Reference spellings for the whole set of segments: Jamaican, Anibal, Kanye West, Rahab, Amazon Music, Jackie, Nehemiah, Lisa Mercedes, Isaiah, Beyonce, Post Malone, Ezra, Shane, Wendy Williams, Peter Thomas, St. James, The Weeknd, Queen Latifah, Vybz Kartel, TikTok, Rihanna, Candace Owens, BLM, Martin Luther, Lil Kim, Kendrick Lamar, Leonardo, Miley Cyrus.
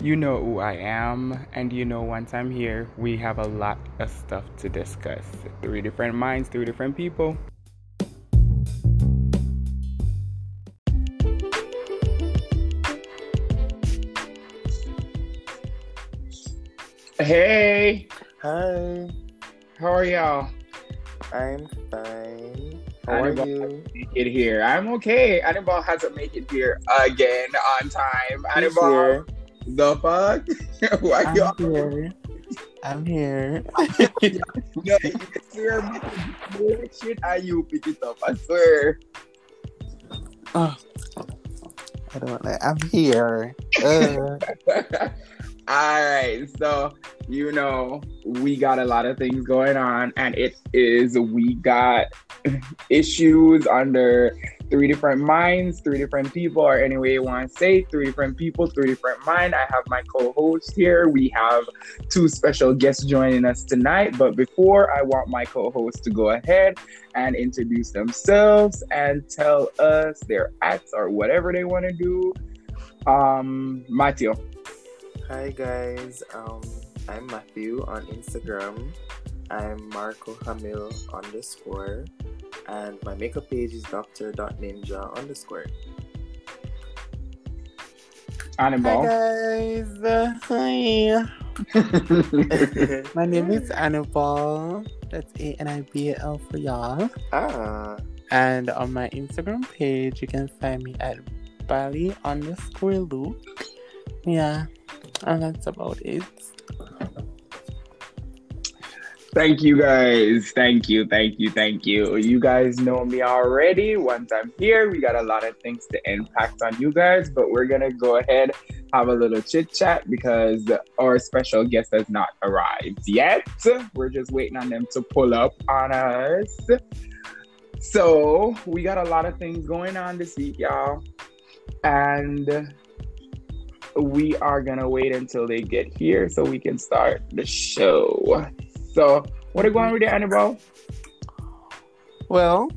You know who I am, and you know once I'm here, we have a lot of stuff to discuss. 3 different minds, 3 different people. Hey! Hi! How are y'all? I'm fine. How Anibal are you? Make it here. I'm okay. Anibal hasn't made it here again on time. Anibal, the fuck? Why I'm y'all? Here. I'm here. No, you swear me to shit, and you pick it up. I swear. Oh, I don't want that. I'm here. All right, so you know we got a lot of things going on, and we got issues under 3 different minds, 3 different people, or any way you want to say 3 different people, 3 different minds. I have my co-host here. We have 2 special guests joining us tonight, but before, I want my co-host to go ahead and introduce themselves and tell us their acts or whatever they want to do. Matthew. Hi guys, I'm Matthew on Instagram. I'm Marco Hamil _ and my makeup page is doctor.ninja _ Anibal. Hi guys, hi. My name is Anibal. That's Anibal for y'all. Ah. And on my Instagram page, you can find me at Bali Luke. Yeah. And that's about it. Thank you guys. Thank you. You guys know me already. Once I'm here, we got a lot of things to impact on you guys, but we're gonna go ahead, have a little chit chat because our special guest has not arrived yet. We're just waiting on them to pull up on us. So we got a lot of things going on this week, y'all. And we are gonna wait until they get here so we can start the show. So, what are you going with the Anibal? Well,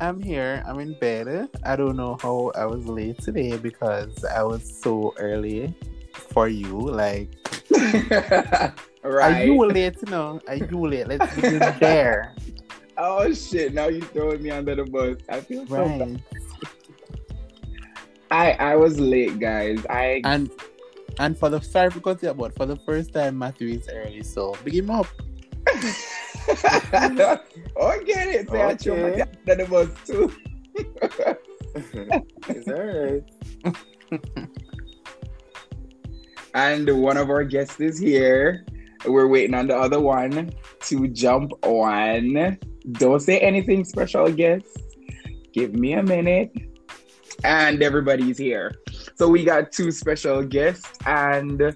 I'm here. I'm in bed. I don't know how I was late today because I was so early for you. Like, right? Are you late? No, are you late? Let's begin there. Oh shit! Now you throwing me under the bus. I feel so bad. I was late, guys. And for the sorry because yeah, but for the first time, Matthew is early, so big him up. Oh, get it. Say I threw my dad under the bus too. It's alright. And one of our guests is here. We're waiting on the other one to jump on. Don't say anything special, guests. Give me a minute. And everybody's here. So we got 2 special guests, and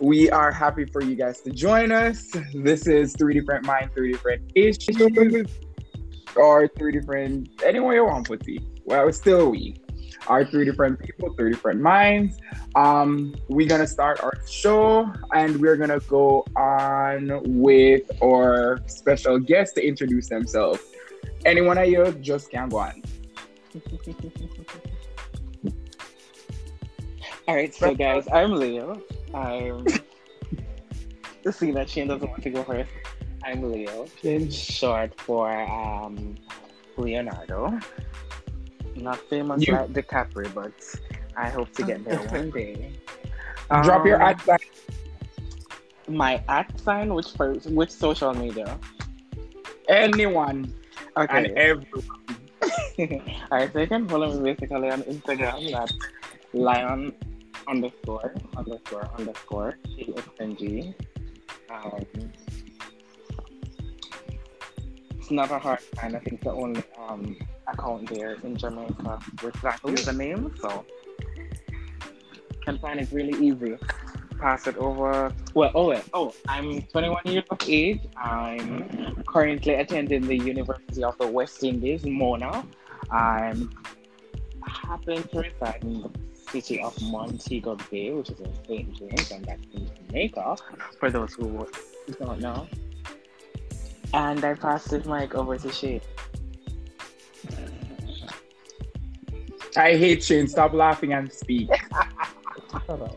we are happy for you guys to join us. This is 3 different minds, 3 different issues, or 3 different, anyway you want, putty. Well, still we are 3 different people, 3 different minds. We're gonna start our show, and we're gonna go on with our special guests to introduce themselves. Anyone of you just can go on. All right, so guys, I'm Leo. I'm see that Shane doesn't want to go first. I'm Leo, short for Leonardo. Not famous like DiCaprio, but I hope to get there one day. Drop your at sign. My at sign, which social media? Anyone, okay. And everyone. Alright, so you can follow me basically on Instagram at Lion ___ CSNG. It's not a hard sign. I think the only account there in Jamaica with that username, so can find it really easy. Pass it over. I'm 21 years of age. I'm currently attending the University of the West Indies, Mona. I'm happen to reside in the city of Montego Bay, which is in St. James, and that's in Jamaica, for those who don't know. And I pass this mic over to Shane. I hate Shane. Stop laughing and speak. Hello.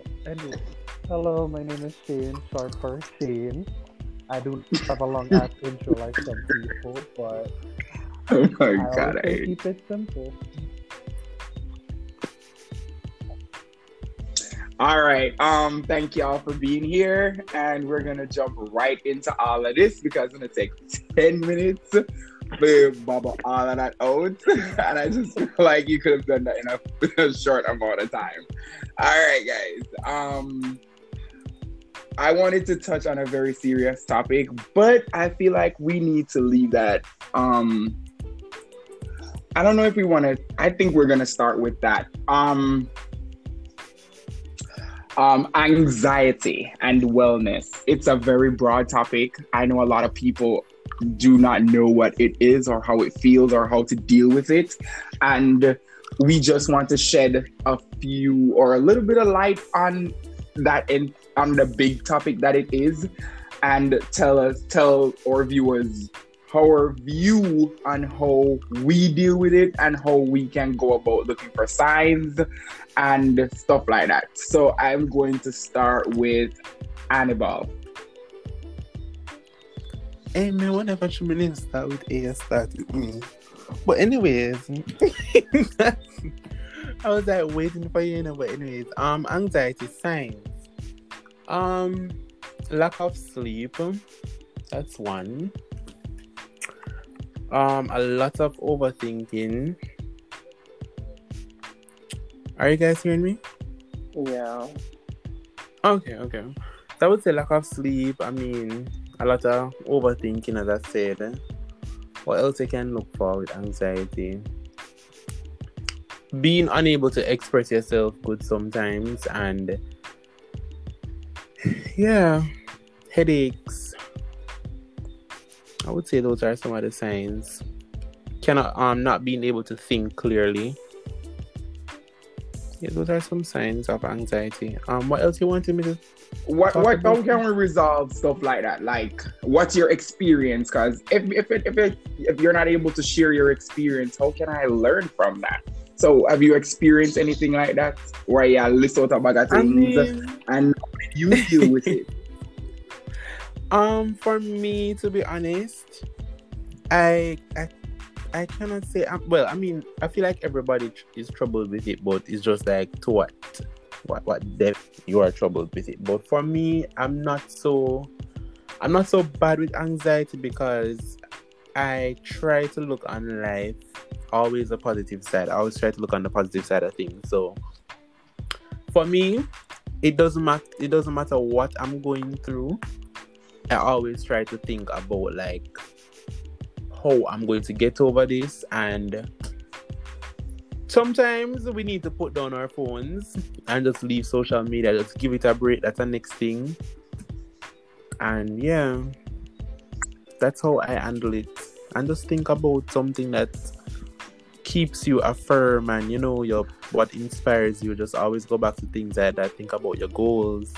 Hello, my name is Shane, shorter Shane. I do have a long accent, so like some people, but I keep it simple. All right. Thank y'all for being here, and we're gonna jump right into all of this because it's gonna take 10 minutes. We bubble all of that out, and I just feel like you could have done that in a short amount of time. All right, guys. I wanted to touch on a very serious topic, but I feel like we need to leave that. I don't know if we want to. I think we're gonna start with that. Anxiety and wellness. It's a very broad topic. I know a lot of people do not know what it is or how it feels or how to deal with it, and we just want to shed a few or a little bit of light on that and on the big topic that it is, and tell our viewers our view on how we deal with it and how we can go about looking for signs and stuff like that. So I'm going to start with Anibal. Hey man, whenever she really start with A, start with me. But anyways, I was like waiting for you, but anyways, anxiety signs. Lack of sleep, that's one. A lot of overthinking. Are you guys hearing me? Yeah. Okay. So I would say lack of sleep, I mean, a lot of overthinking, as I said. What else you can look for with anxiety? Being unable to express yourself good sometimes, and yeah, headaches. I would say those are some of the signs. Cannot not being able to think clearly. Yeah, those are some signs of anxiety. What else you wanted me to? What how can we resolve stuff like that? Like, what's your experience? Because if you're not able to share your experience, how can I learn from that? So have you experienced anything like that where you list out about things and how do you deal with it? For me, to be honest, I cannot say. Well, I mean, I feel like everybody is troubled with it, but it's just like to what depth you are troubled with it. But for me, I'm not so bad with anxiety because I try to look on life always the positive side. I always try to look on the positive side of things. So for me, it doesn't matter what I'm going through. I always try to think about like how I'm going to get over this, and sometimes we need to put down our phones and just leave social media, just give it a break. That's the next thing. And yeah, that's how I handle it. And just think about something that keeps you affirm, and you know your what inspires you. Just always go back to things like that. Think about your goals.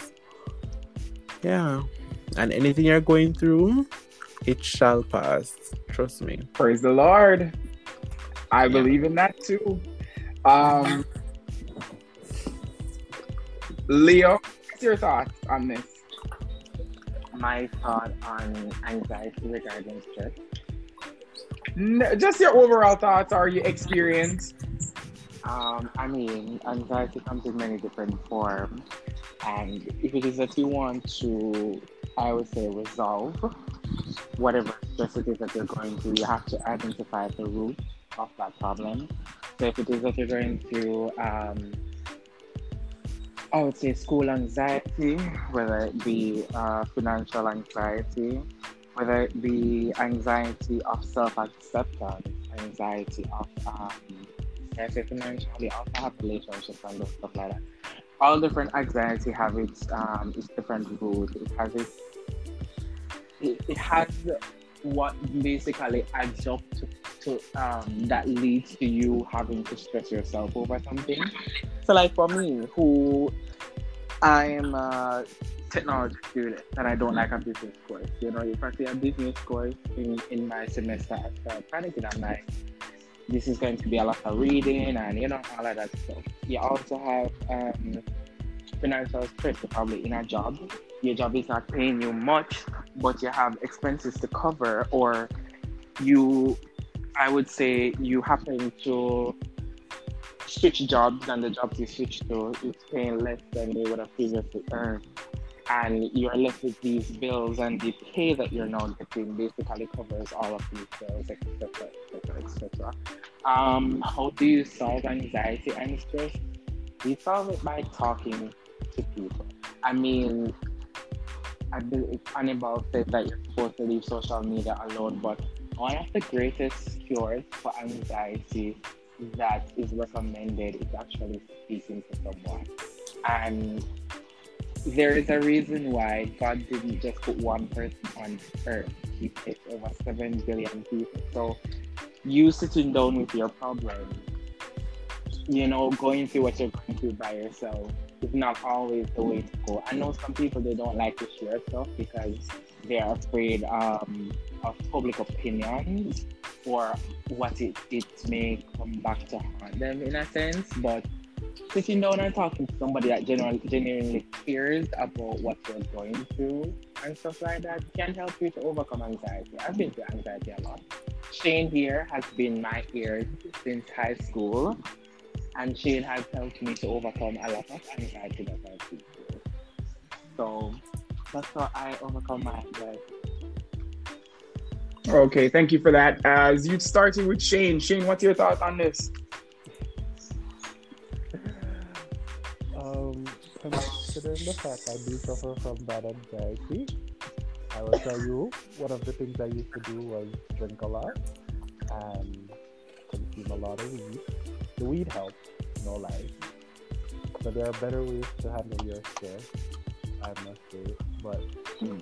Yeah. And anything you're going through, it shall pass. Trust me. Praise the Lord. I believe in that too. Leo, what's your thoughts on this? My thought on anxiety regarding stress? No, just your overall thoughts. Are you experienced? I mean, anxiety comes in many different forms. And if it is that you want to, I would say, resolve whatever stress it is that you're going through, you have to identify the root of that problem. So if it is that you're going through, I would say, school anxiety, whether it be financial anxiety, whether it be anxiety of self-acceptance, anxiety of financial, we also have relationships and stuff like that. All different anxiety have its different root. It has what basically adds up to that leads to you having to stress yourself over something. So like for me, who I am a technology student and I don't like a business course. You know, if I see a business course in my semester, I start panicking. I'm like, this is going to be a lot of reading and, you know, all of that stuff. You also have financial stress probably in a job. Your job is not paying you much, but you have expenses to cover, or you happen to switch jobs, and the jobs you switch to is paying less than they would have previously earned. And you're left with these bills, and the pay that you're now getting basically covers all of these bills, etc., etc., etc. How do you solve anxiety and stress? We solve it by talking to people. I mean, I believe Anibal said that you're supposed to leave social media alone, but one of the greatest cures for anxiety that is recommended is actually speaking to someone. And there is a reason why God didn't just put one person on earth. He picked over 7 billion people. So you sitting down with your problem, going through what you're going through by yourself is not always the way to go. I know some people, they don't like to share stuff because they are afraid of public opinions or what it may come back to haunt them in a sense. But sitting down and talking to somebody that genuinely cares about what you're going through and stuff like that can help you to overcome anxiety. I've been through anxiety a lot. Shane here has been my ears since high school, and Shane has helped me to overcome a lot of anxiety that I've been through. So that's how I overcome my anxiety. Okay, thank you for that. As you started with Shane. Shane, what's your thoughts on this? Considering the fact I do suffer from bad anxiety, I will tell you one of the things I used to do was drink a lot and consume a lot of weed. The weed helps, no lie. But there are better ways to handle your stress, I must say. But to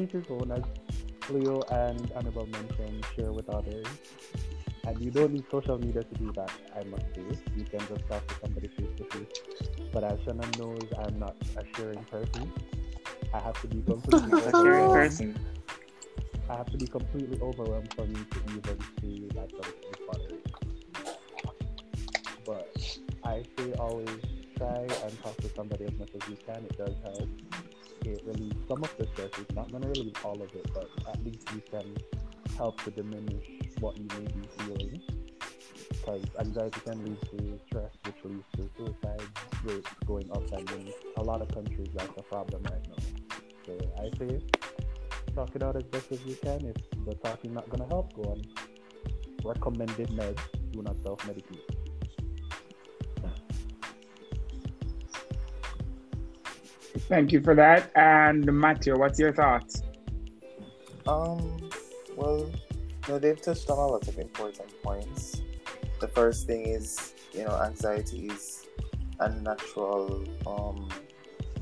each his own, as Leo and Anibal mentioned, share with others. And you don't need social media to do that, I must say. You can just talk to somebody face to face. But as Shannon knows, I'm not a sharing person. I have to be completely overwhelmed. For me to even say that something is bothering me. But I say always try and talk to somebody as much as you can. It does help. It relieves some of the stress. It's not going to relieve all of it, but at least you can help to diminish what you may be feeling, because anxiety can lead to stress, which leads to suicide rates going up, and in a lot of countries that's a problem right now. So I say talk it out as best as you can. If the talking not gonna help, go on recommended meds. Do not self-medicate. Thank you for that. And Matthew, what's your thoughts? Well, they've touched on a lot of important points. The first thing is, anxiety is a natural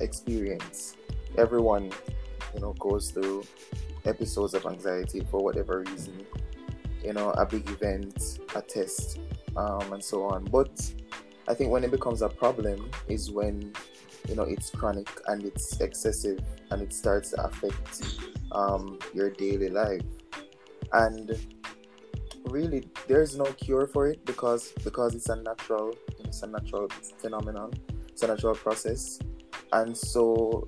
experience. Everyone, goes through episodes of anxiety for whatever reason, a big event, a test, and so on. But I think when it becomes a problem is when, it's chronic and it's excessive and it starts to affect your daily life. And really, there's no cure for it because it's a natural phenomenon, it's a natural process, and so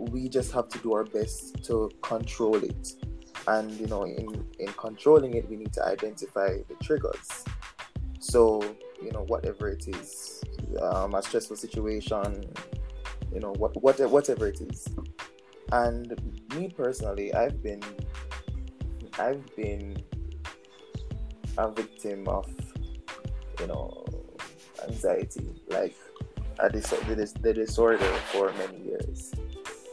we just have to do our best to control it. And in controlling it, we need to identify the triggers. So whatever it is, a stressful situation, whatever it is. And me personally, I've been a victim of, anxiety, like the disorder for many years.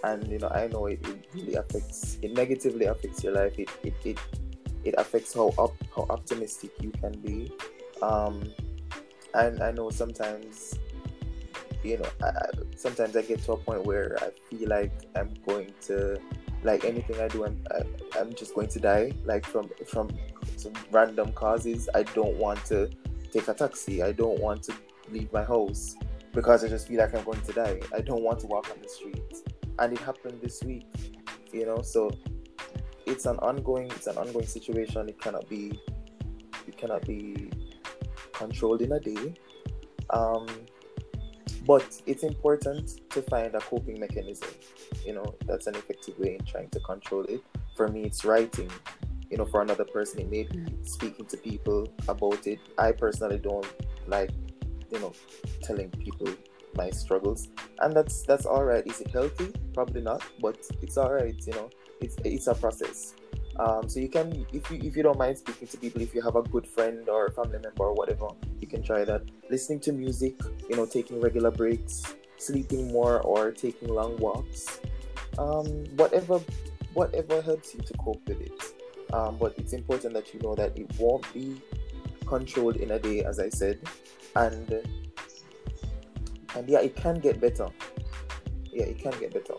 And, I know it really affects, it negatively affects your life. It affects how optimistic you can be. And I know sometimes, sometimes I get to a point where I feel like I'm going to, like anything I do, I'm just going to die, like from some random causes. I don't want to take a taxi. I don't want to leave my house because I just feel like I'm going to die. I don't want to walk on the street, and it happened this week. So it's an ongoing situation. It cannot be controlled in a day. But it's important to find a coping mechanism, you know, that's an effective way in trying to control it. For me, it's writing. You know, for another person, it may be speaking to people about it. I personally don't like, you know, telling people my struggles, and that's all right. Is it healthy? Probably not, but it's all right. You know, it's a process. So you can, if you don't mind speaking to people, if you have a good friend or family member or whatever, you can try that. Listening to music, you know, taking regular breaks, sleeping more, or taking long walks, whatever helps you to cope with it. But it's important that you know that it won't be controlled in a day, as I said, and yeah, it can get better. Yeah, it can get better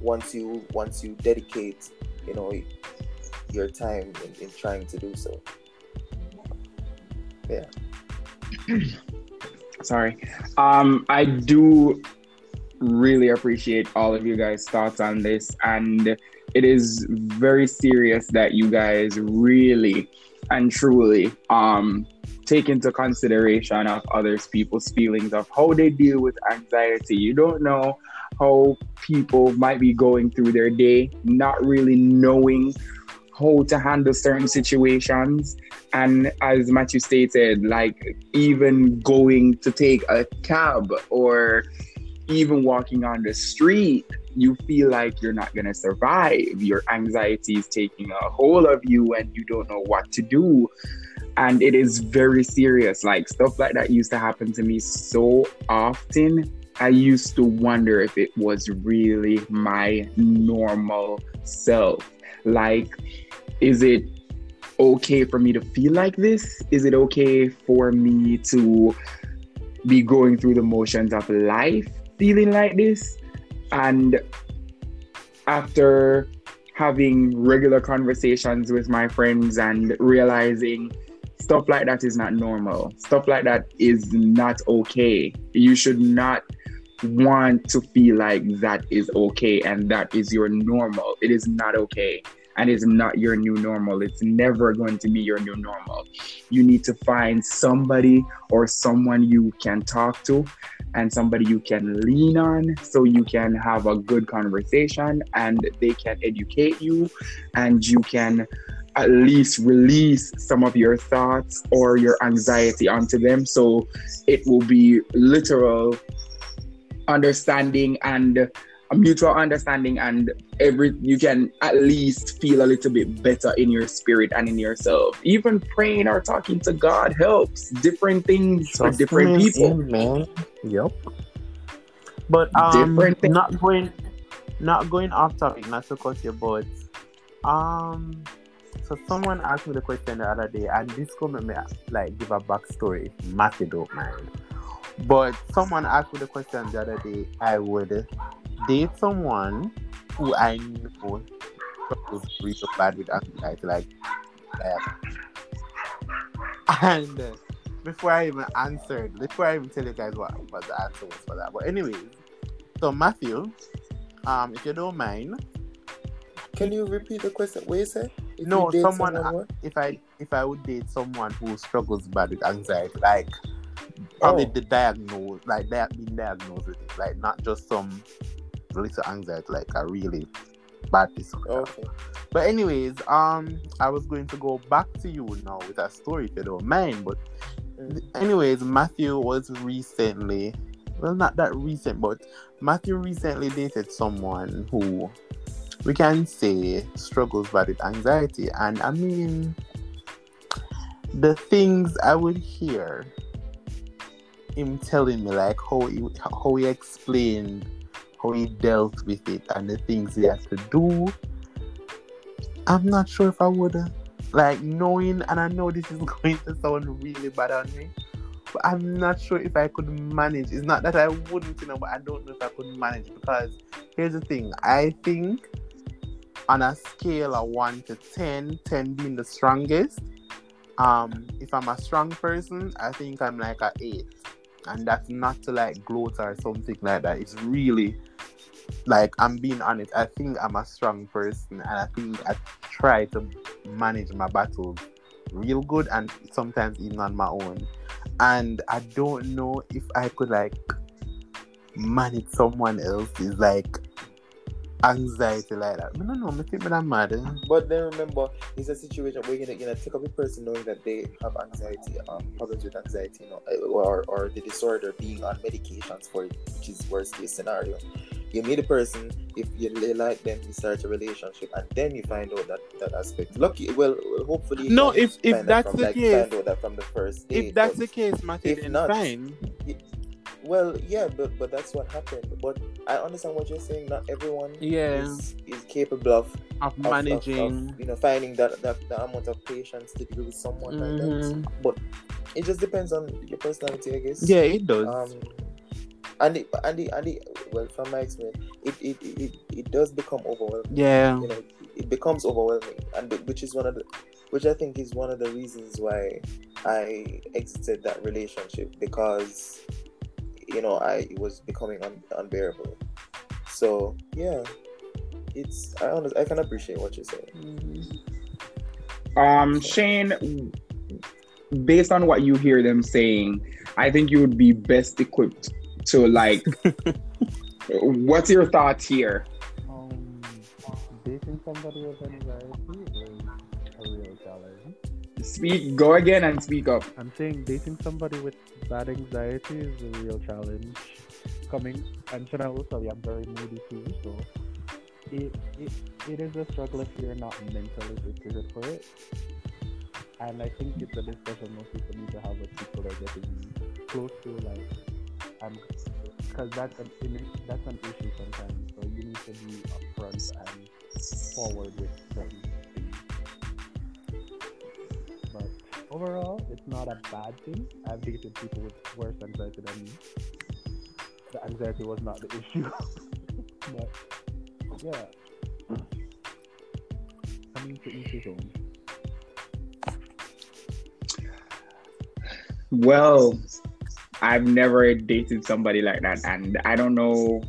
once you dedicate, you know, your time in trying to do so. Yeah. Sorry. I do really appreciate all of you guys' thoughts on this, and it is very serious that you guys really and truly take into consideration of others, people's feelings of how they deal with anxiety. You don't know how people might be going through their day, not really knowing how to handle certain situations. And as Matthew stated, like even going to take a cab or even walking on the street, you feel like you're not going to survive. Your anxiety is taking a hold of you and you don't know what to do. And it is very serious. Like stuff like that used to happen to me so often. I used to wonder if it was really my normal self. Like, is it okay for me to feel like this? Is it okay for me to be going through the motions of life feeling like this? And after having regular conversations with my friends and realizing stuff like that is not normal, stuff like that is not okay. You should not want to feel like that is okay and that is your normal. It is not okay, and it's not your new normal. It's never going to be your new normal. You need to find somebody or someone you can talk to and somebody you can lean on, so you can have a good conversation and they can educate you and you can at least release some of your thoughts or your anxiety onto them, so it will be literal understanding and a mutual understanding, and you can at least feel a little bit better in your spirit and in yourself. Even praying or talking to God helps. Different things for different people. Amen. Yep. But not going off topic, not to cut your board. So someone asked me the question the other day, and this could make me like give a backstory. Matthew, don't mind. But someone asked me the question the other day. I would date someone who I knew was really bad with anxiety, and before I even answered, before I even tell you guys what the answer was for that. But anyways, so Matthew, if you don't mind, can you repeat the question? What you said? No, someone if I would date someone who struggles bad with anxiety, like probably the diagnosed, like they have been diagnosed with it, like not just some little anxiety, like a really bad disorder. Okay. But anyways, I was going to go back to you now with a story if you don't mind. But anyways, Matthew was recently, well, not that recent, but Matthew recently dated someone who we can say struggles but with anxiety. And I mean, the things I would hear him telling me, like how he explained how he dealt with it and the things he had to do, I'm not sure if I would, like, knowing, and I know this is going to sound really bad on me, but I'm not sure if I could manage. It's not that I wouldn't, you know, but I don't know if I could manage, because here's the thing. I think on a scale of 1 to 10, 10 being the strongest, if I'm a strong person, I think I'm like an 8. And that's not to like gloat or something like that. It's really like, I'm being honest, I think I'm a strong person, and I think I try to manage my battles real good, and sometimes even on my own. And I don't know if I could like manage someone else's like anxiety like that. I don't know, I think I'm mad. But then remember, it's a situation where you're gonna take up a person knowing that they have anxiety, problems with anxiety, you know, or the disorder, being on medications for it, which is worst case scenario. You meet a person, if you like them, you start a relationship, and then you find out that aspect. Lucky, well, hopefully. No, if that's the case, find out that from the first day. If that's the case, Matthew, then fine. Well, yeah, but that's what happened. But I understand what you're saying. Not everyone is capable of managing, of, you know, finding that amount of patience to deal with someone like that. But it just depends on your personality, I guess. Yeah, it does. Well, from my experience, it does become overwhelming. Yeah, you know, it becomes overwhelming, and which I think is one of the reasons why I exited that relationship, because you know it was becoming unbearable. So yeah, I can appreciate what you're saying. Shane, based on what you hear them saying, I think you would be best equipped. So, like, what's your thoughts here? Dating somebody with anxiety is a real challenge. Go again and speak up. I'm saying dating somebody with bad anxiety is a real challenge. I'm sure also I'm very moody too, so it is a struggle if you're not mentally prepared for it. And I think it's a discussion most people need to have with people that are getting close to, like, because that's an issue sometimes, so you need to be upfront and forward with certain things. But overall, it's not a bad thing. I've dated people with worse anxiety than me. The anxiety was not the issue. But yeah, I mean, to each his own. Well, I've never dated somebody like that, and I don't know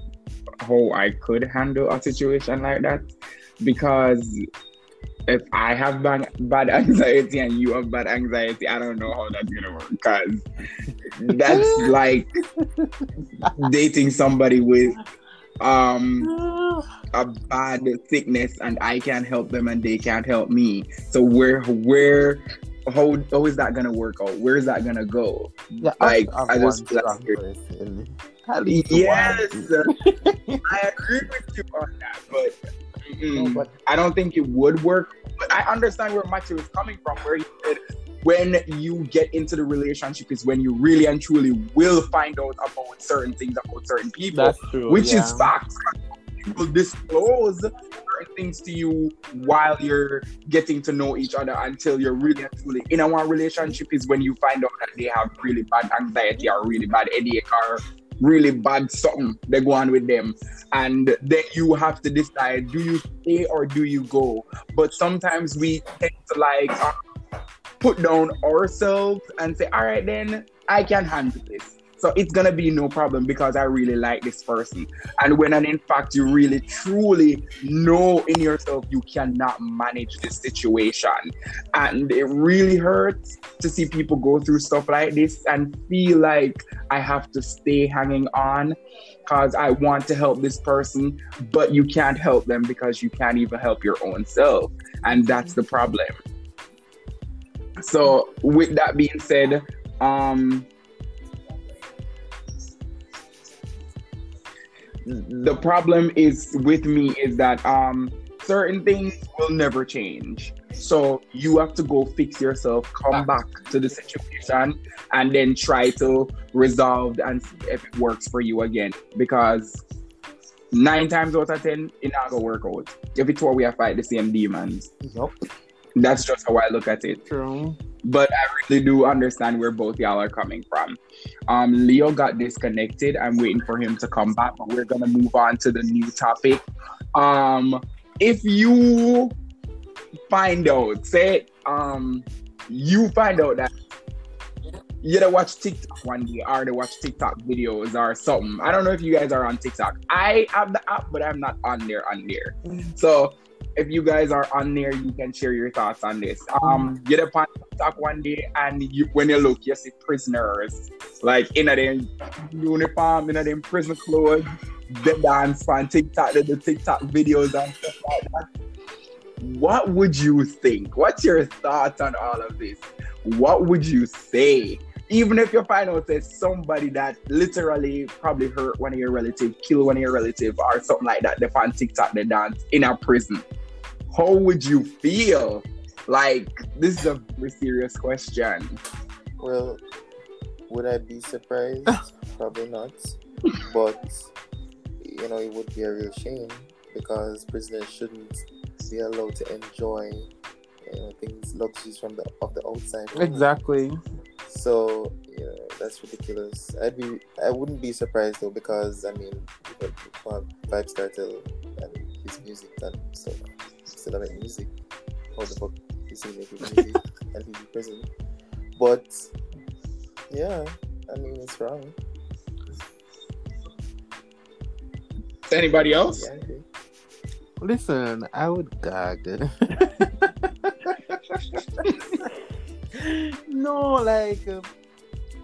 how I could handle a situation like that, because if I have bad anxiety and you have bad anxiety, I don't know how that's gonna work, because that's like dating somebody with a bad sickness, and I can't help them and they can't help me. So where how is that gonna work out? Where is that gonna go? Yeah, like I just yes, I agree with you on that, but, no, I don't think it would work. But I understand where Matthew is coming from, where he said when you get into the relationship is when you really and truly will find out about certain things about certain people. That's true, which is facts. People disclose certain things to you while you're getting to know each other until you're really and truly in one relationship is when you find out that they have really bad anxiety or really bad headache or really bad something they go on with them, and then you have to decide, do you stay or do you go? But sometimes we tend to like put down ourselves and say, all right, then I can handle this. So it's going to be no problem because I really like this person. And when, in fact, you really, truly know in yourself you cannot manage this situation. And it really hurts to see people go through stuff like this and feel like I have to stay hanging on because I want to help this person, but you can't help them because you can't even help your own self. And that's the problem. So with that being said, the problem is with me is that certain things will never change. So you have to go fix yourself, come back to the situation, and then try to resolve and see if it works for you again. Because 9 times out of 10, it not gonna work out. Every tour we have fight the same demons. Yep. That's just how I look at it. True. But I really do understand where both y'all are coming from. Leo got disconnected. I'm waiting for him to come back, but we're going to move on to the new topic. If you find out, say, you find out that you either watch TikTok one day or they watch TikTok videos or something. I don't know if you guys are on TikTok. I have the app, but I'm not on there. So if you guys are on there, you can share your thoughts on this. Get up on TikTok one day, and when you look, you see prisoners, like, in their uniform, in their prison clothes, they dance on TikTok, they do TikTok videos and stuff like that. What would you think? What's your thoughts on all of this? What would you say? Even if you find out there's somebody that literally probably hurt one of your relatives, kill one of your relatives, or something like that, they find TikTok, they dance in a prison. How would you feel? Like, this is a very serious question. Well, would I be surprised? Probably not. But, you know, it would be a real shame, because prisoners shouldn't be allowed to enjoy, you know, things, luxuries from the of the outside. Exactly. So, you know, that's ridiculous. I wouldn't be surprised though, because I mean, Vybz Kartel and his music and stuff. Still making music. How the fuck is he making music and he's in prison? But yeah, I mean, it's wrong. Anybody else? Yeah, okay. Listen, I would gag. No, like,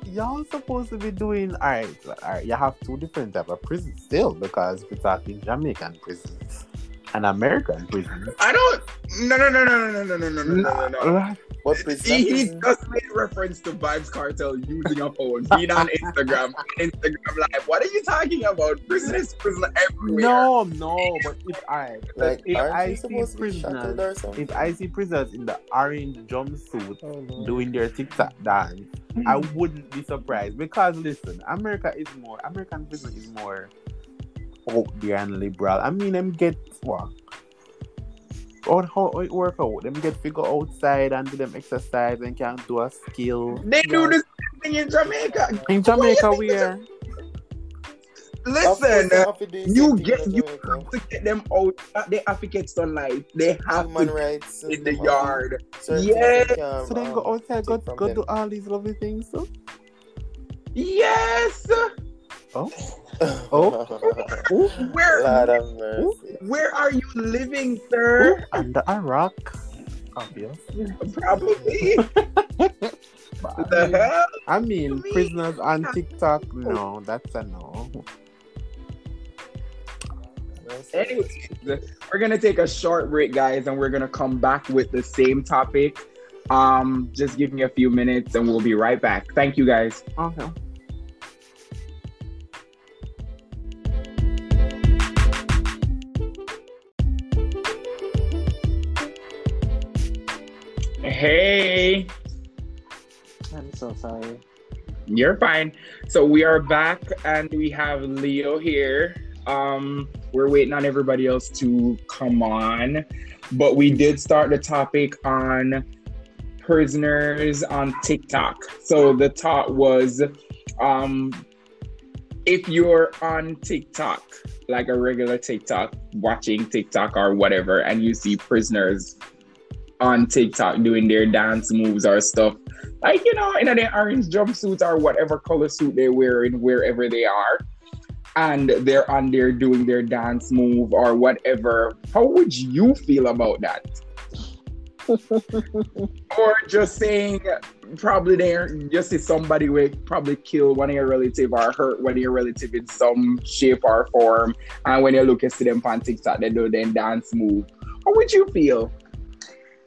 y'all supposed to be doing all right. You have two different type of prisons still, because we're talking Jamaican prisons and American prisons. I don't. No. What prison? He just made reference to Vybz Kartel using a phone, being on Instagram Live. What are you talking about? Prison is prison everywhere. No, but if I see prisoners in the orange jumpsuit doing their TikTok dance, I wouldn't be surprised, because listen, American prison is more open and liberal. I mean, them get what? Or how it work out. Them get figure outside and do them exercise and can do a skill. They do the same thing in Jamaica. In Jamaica, where? Listen, you have to get them out. They have to get sunlight. They have human rights in the yard. Yes. So then go outside, go do all these lovely things. So? Yes. Oh. Where are you living, sir? Ooh, under a rock, obviously. Probably. The hell? I mean, prisoners on TikTok. No, that's a no. Anyways, we're gonna take a short break, guys, and we're gonna come back with the same topic. Just give me a few minutes, and we'll be right back. Thank you, guys. Okay. Hey, I'm so sorry. You're fine. So we are back, and we have Leo here. We're waiting on everybody else to come on, but we did start the topic on prisoners on TikTok. So the thought was, if you're on TikTok, like a regular TikTok, watching TikTok or whatever, and you see prisoners on TikTok doing their dance moves or stuff, like, you know, in their orange jumpsuits or whatever color suit they're wearing wherever they are, and they're on there doing their dance move or whatever, how would you feel about that? Or just saying, probably there, just see somebody would probably kill one of your relative or hurt one of your relative in some shape or form, and when you look at them on TikTok, they do their dance move. How would you feel?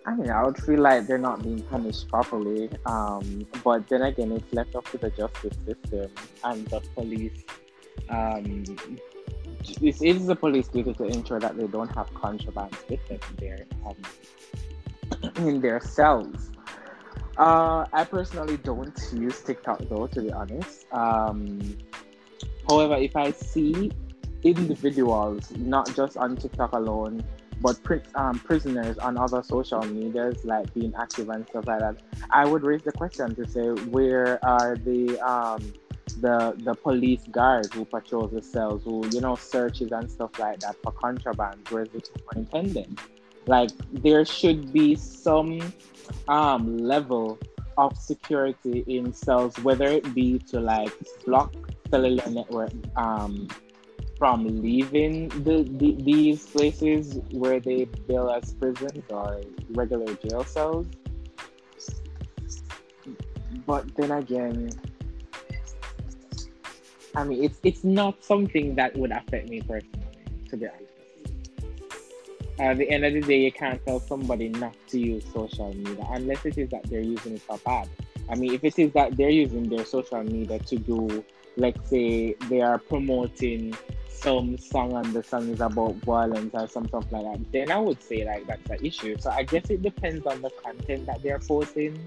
I mean, I would feel like they're not being punished properly, but then again, it's left up to the justice system and the police. It is the police duty to ensure that they don't have contraband with them in their cells. I personally don't use TikTok though, to be honest. However, if I see individuals, not just on TikTok alone, but prisoners on other social medias, like being active and stuff like that, I would raise the question to say, where are the police guards who patrol the cells, who, you know, searches and stuff like that for contraband? Where's the superintendent? Like, there should be some level of security in cells, whether it be to like block cellular network from leaving these places where they bill as prisons or regular jail cells. But then again, I mean, it's not something that would affect me personally, to be honest. At the end of the day, you can't tell somebody not to use social media unless it is that they're using it for bad. I mean, if it is that they're using their social media to do, let's say they are promoting some song and the song is about violence or some stuff like that, then I would say like that's an issue. So I guess it depends on the content that they're posting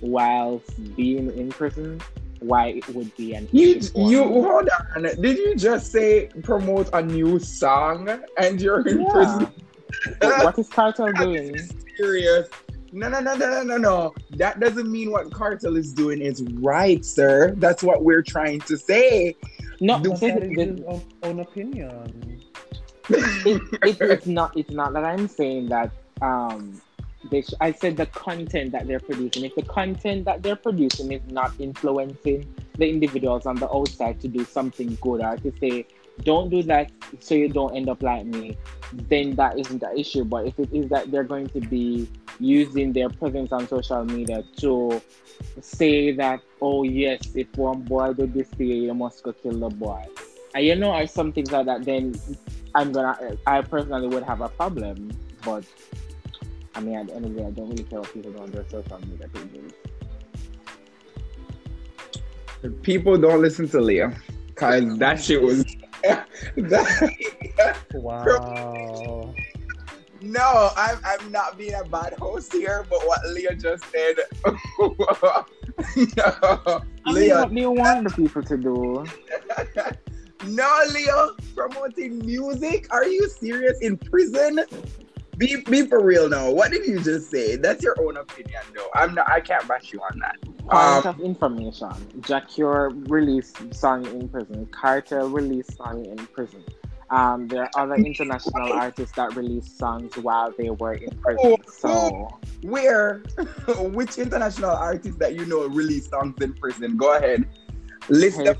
whilst being in prison, why it would be an issue. You hold on. Did you just say promote a new song and you're in prison? What is Kartel doing? That is serious. No. That doesn't mean what Kartel is doing is right, sir. That's what we're trying to say. No, that's his own opinion. It's not that I'm saying that. I said the content that they're producing. If the content that they're producing is not influencing the individuals on the outside to do something good or to say, don't do that so you don't end up like me, then that isn't the issue. But if it is that they're going to be using their presence on social media to say that, oh yes, if one boy do this to you, you must go kill the boy, and you know, or some things like that, then I personally would have a problem. But I mean, at the end of the day, I don't really care what people do on their social media pages. People don't listen to Leah. Cause that shit was wow. No, I'm not being a bad host here, but what Leah just said. No, I mean, what do you want the people to do? No, Leah, promoting music? Are you serious? In prison? Be for real now. What did you just say? That's your own opinion, though. I can't bash you on that. Point of information: Jah Cure released song in prison. Kartel released song in prison. There are other international artists that released songs while they were in prison. So, which international artists that you know released songs in prison? Go ahead. List them.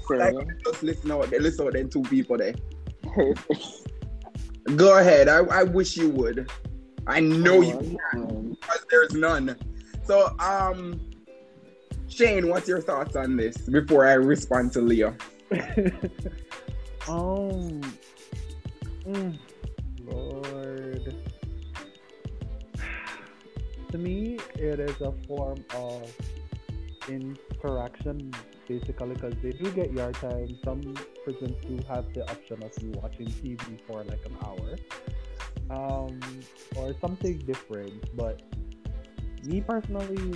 Just listen out there. Listen out there. Two people there. Go ahead. I wish you would. I know you can, because there's none. So, Shane, what's your thoughts on this before I respond to Leo? Lord. To me, it is a form of interaction, basically, because they do get your time. Some prisons do have the option of you watching TV for like an hour or something different. But me personally,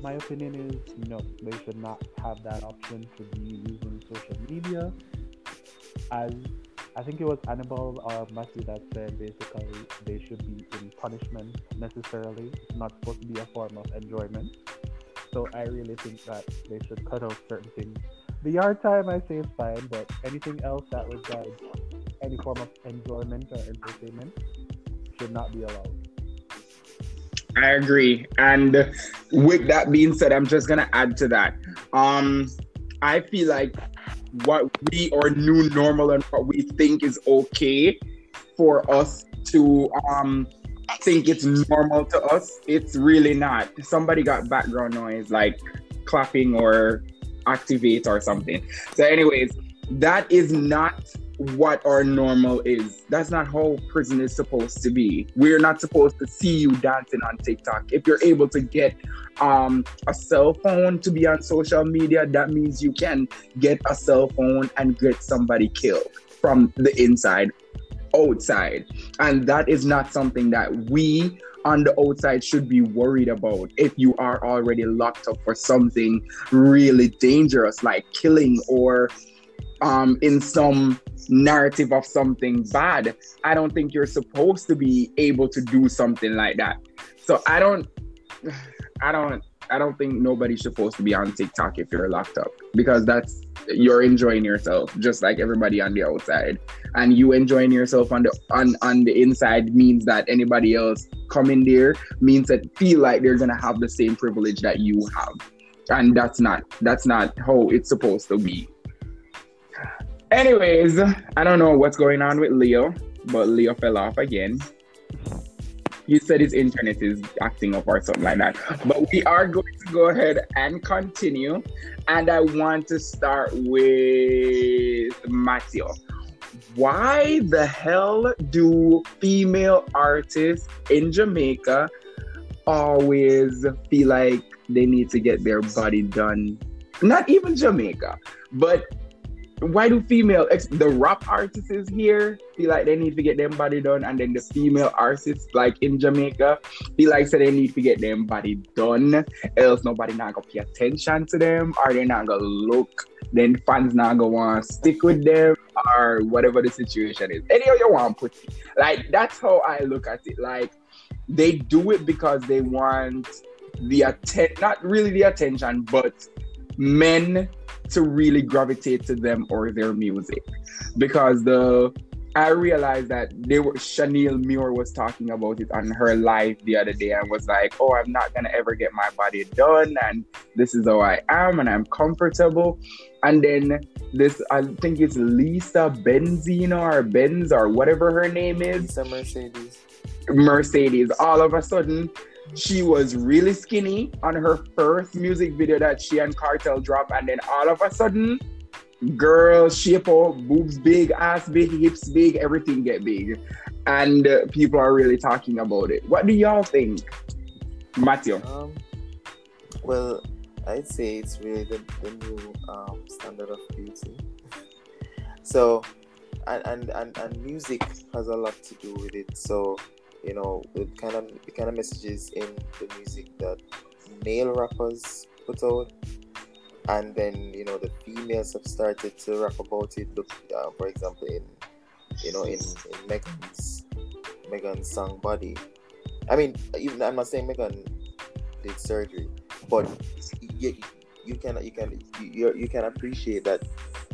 my opinion is no, they should not have that option to be using social media. As I think it was Anibal or Matthew that said, basically they should be in punishment necessarily. It's not supposed to be a form of enjoyment. So I really think that they should cut out certain things. The yard time, I say, is fine, but anything else that regards any form of enjoyment or entertainment should not be allowed. I agree. And with that being said, I'm just going to add to that. I feel like what we are new normal and what we think is okay for us to think it's normal to us, it's really not. Somebody got background noise like clapping or activate or something. So anyways, that is not what our normal is. That's not how prison is supposed to be. We're not supposed to see you dancing on TikTok. If you're able to get a cell phone to be on social media, that means you can get a cell phone and get somebody killed from the inside, outside. And that is not something that we on the outside should be worried about. If you are already locked up for something really dangerous like killing or in some narrative of something bad, I don't think you're supposed to be able to do something like that. So I don't think nobody's supposed to be on TikTok if you're locked up, because that's, you're enjoying yourself just like everybody on the outside, and you enjoying yourself on the inside means that anybody else coming there means that feel like they're gonna have the same privilege that you have, and that's not how it's supposed to be. Anyways, I don't know what's going on with Leo, but Leo fell off again. He said his internet is acting up or something like that. But we are going to go ahead and continue. And I want to start with Matthew. Why the hell do female artists in Jamaica always feel like they need to get their body done? Not even Jamaica, but why do the rap artists here feel like they need to get their body done, and then the female artists like in Jamaica feel like so they need to get their body done, else nobody not gonna pay attention to them, or they not gonna look, then fans not gonna want to stick with them, or whatever the situation is. Anyhow you want to put it. Like, that's how I look at it. Like, they do it because they want the not really the attention, but men to really gravitate to them or their music. Because I realized that Chanel Muir was talking about it on her live the other day and was like, oh, I'm not gonna ever get my body done, and this is how I am, and I'm comfortable. And then this, I think it's Lisa Benzino or Benz or whatever her name is. Lisa Mercedes. All of a sudden, she was really skinny on her first music video that she and Kartel dropped, and then all of a sudden, girl, shape up, boobs big, ass big, hips big, everything get big, and people are really talking about it. What do y'all think, Matthew? Well, I'd say it's really the new standard of beauty. So, and music has a lot to do with it. So, you know, the kind of messages in the music that male rappers put out, and then, you know, the females have started to rap about it. Look, for example, in Megan's song "Body." I mean, even I'm not saying Megan did surgery, but you can appreciate that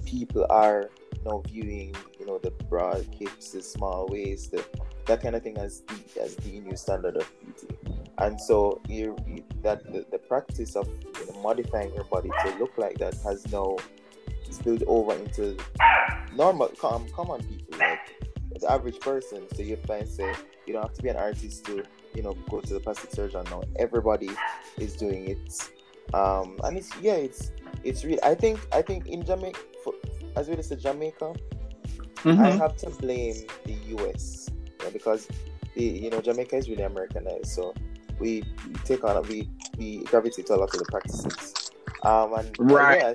people are now viewing, you know, the broad hips, the small waist, that kind of thing as the new standard of beauty. And so the practice of, you know, modifying your body to look like that has now spilled over into normal, common people, like the average person. So you find, say, you don't have to be an artist to, you know, go to the plastic surgeon now. Everybody is doing it, and it's real. I think in Jamaica, as well as the Jamaica, mm-hmm. I have to blame the U.S. because Jamaica is really Americanized, so we gravitate to a lot of the practices. I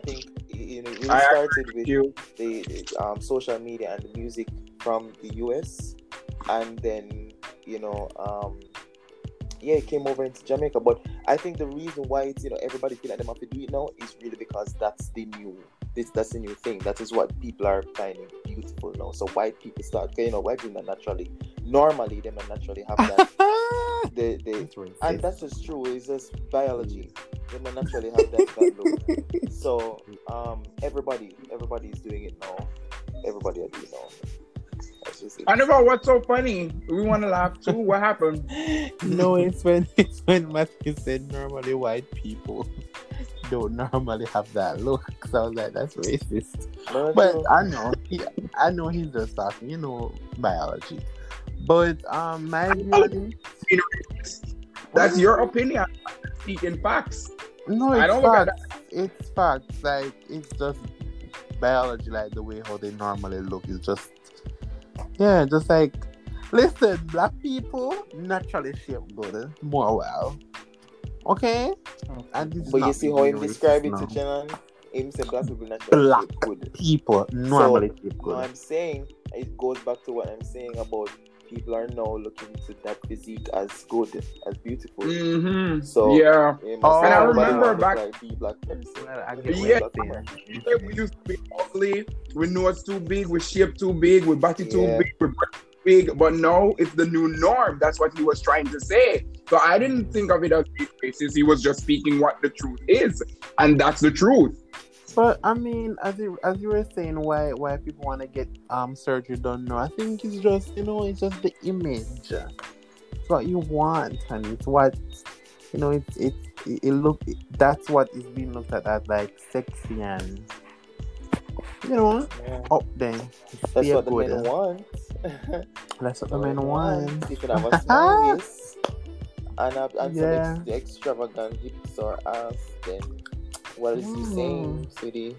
think it really started with the social media and the music from the US, and then it came over into Jamaica. But I think the reason why it's, everybody feel like they have to do it now is really because that's the new thing. That is what people are finding beautiful now. So white people start, white people normally have that. And that's just true. It's just biology. They may naturally have that look. So everybody is doing it now. Everybody is doing it now. Anibal, what's so funny? We want to laugh too. What happened? No, it's when Matthew said normally white people don't normally have that look. So I was like, that's racist. But I know he's just talking, biology. But my view, that's your opinion. Speaking facts. No, it's facts. It's facts. Like, it's just biology. Like, the way how they normally look is just, just like, listen, black people naturally shape good, more well. Okay? And this, but you see how him describe it to Chanel? Him say black people naturally shape good. People normally shape good. I'm saying, it goes back to what I'm saying about people are now looking to that physique as good, as beautiful. Mm-hmm. So and I remember back. Like the black person. We used to be ugly. We know it's too big. We shape too big. We body too big. We breast big. But now it's the new norm. That's what he was trying to say. So I didn't think of it as racist. He was just speaking what the truth is, and that's the truth. But I mean, as you were saying, why people want to get surgery done now? I think it's just the image. It's what you want, and it's what it that's what is being looked at as like sexy and You know what? Yeah. Oh, dang. That's what the man wants. That's what the man wants. You can have a smile, and some extravagant hips or ass, then what is you saying, sweetie?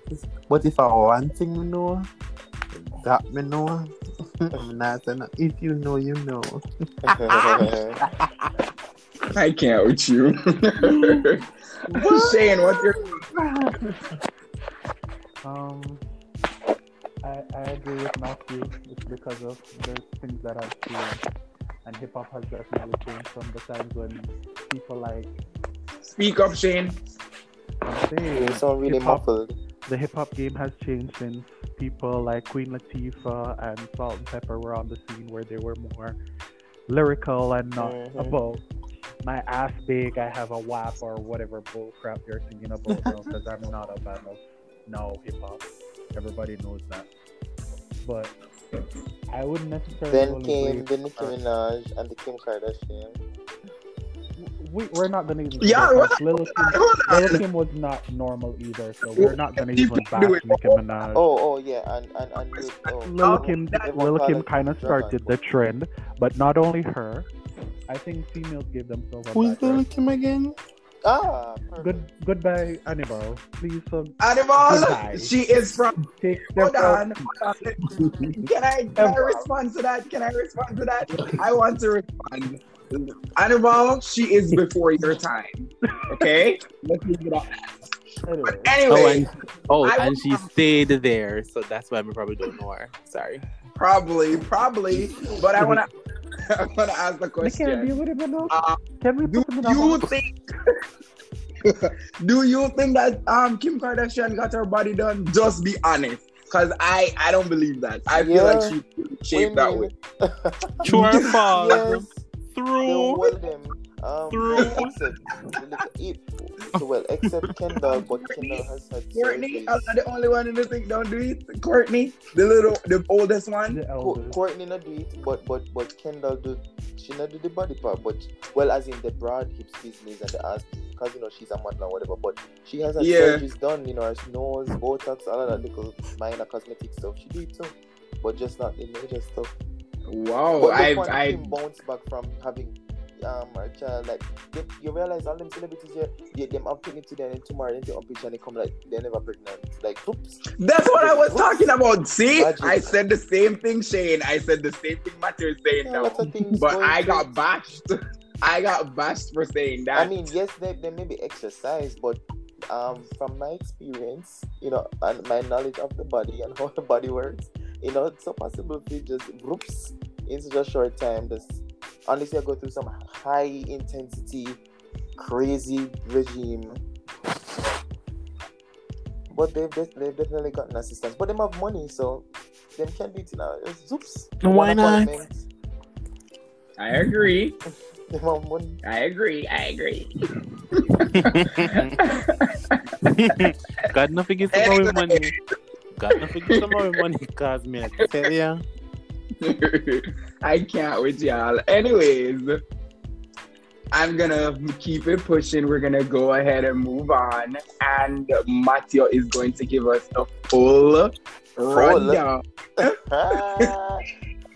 What if I want thing, you know? That me know. If you know, you know. I can't with you. Shane, what's your... I agree with Matthew. It's because of the things that I've seen. And hip-hop has definitely changed from the times when people like... Speak up, Shane. I'm saying, it's all really muffled. The hip-hop game has changed since people like Queen Latifah and Salt and Pepper were on the scene, where they were more lyrical and not about my ass big, I have a whap or whatever bull crap you're singing about, because I'm not a fan of now hip-hop. Everybody knows that. But I wouldn't necessarily... Then Nicki Minaj and the Kim Kardashian. We're not gonna even... Yeah, Lil Kim was not normal either, so we're not gonna even bash Nicki Minaj. Oh, yeah, and Lil Kim kind of started the trend, but not only her. I think females gave themselves a... Who's Lil Kim again? Ah, goodbye, Anibal. Please, Anibal. Goodbye. She is from... Hold on. Can I respond to that? I want to respond. Anibal, she is before your time. Okay? Let's leave it on that. But anyway. And she stayed there, so that's why we probably don't know her. Sorry. Probably. But I want to ask the question. Do you think that Kim Kardashian got her body done? Just be honest. Because I don't believe that. I feel like she shaped that way. True or false? Yes. Except Kendall, but Kendall has had Kourtney, I'm not the only one in the thing don't do it. Kourtney, the oldest one. Kourtney not do it, but Kendall do. She not do the body part, but as in the broad hips business and the ass, because she's a model or whatever. But she has her surgeries done, her nose, Botox, all of that little minor cosmetic stuff. She do it too, but just not the major stuff. Wow, I bounce back from having a child. Like you realize all them celebrities here, them up it today and then tomorrow and they up it and they come like they're never pregnant. Like oops. That's what I was talking about. See, magic. I said the same thing, Shane. I said the same thing Matthew is saying now. But I got bashed. I got bashed for saying that. I mean, yes, they may be exercised, but from my experience, and my knowledge of the body and how the body works, it's so possible to just whoops in such a short time. Unless you go through some high intensity, crazy regime. But they've definitely gotten assistance. But they have money, so they can do it now. Whoops. Why not? I agree. They have money. I agree. God, nothing is about with money. Cause me, I tell ya. I can't with y'all. Anyways, I'm gonna keep it pushing. We're gonna go ahead and move on. And Matthew is going to give us a full rundown.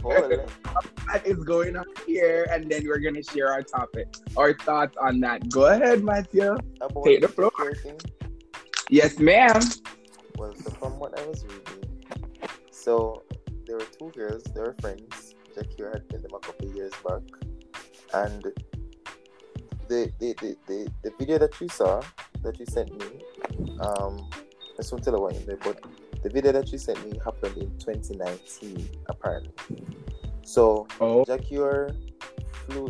What is going on here? And then we're gonna share our topic, our thoughts on that. Go ahead, Matthew. Take the floor. Yes, ma'am. Well, from what I was reading, so there were two girls, they were friends. Jackie had met them a couple of years back, and the video that you saw, that you sent me, I just won't tell you what in there, but the video that you sent me happened in 2019, apparently. So Jackie flew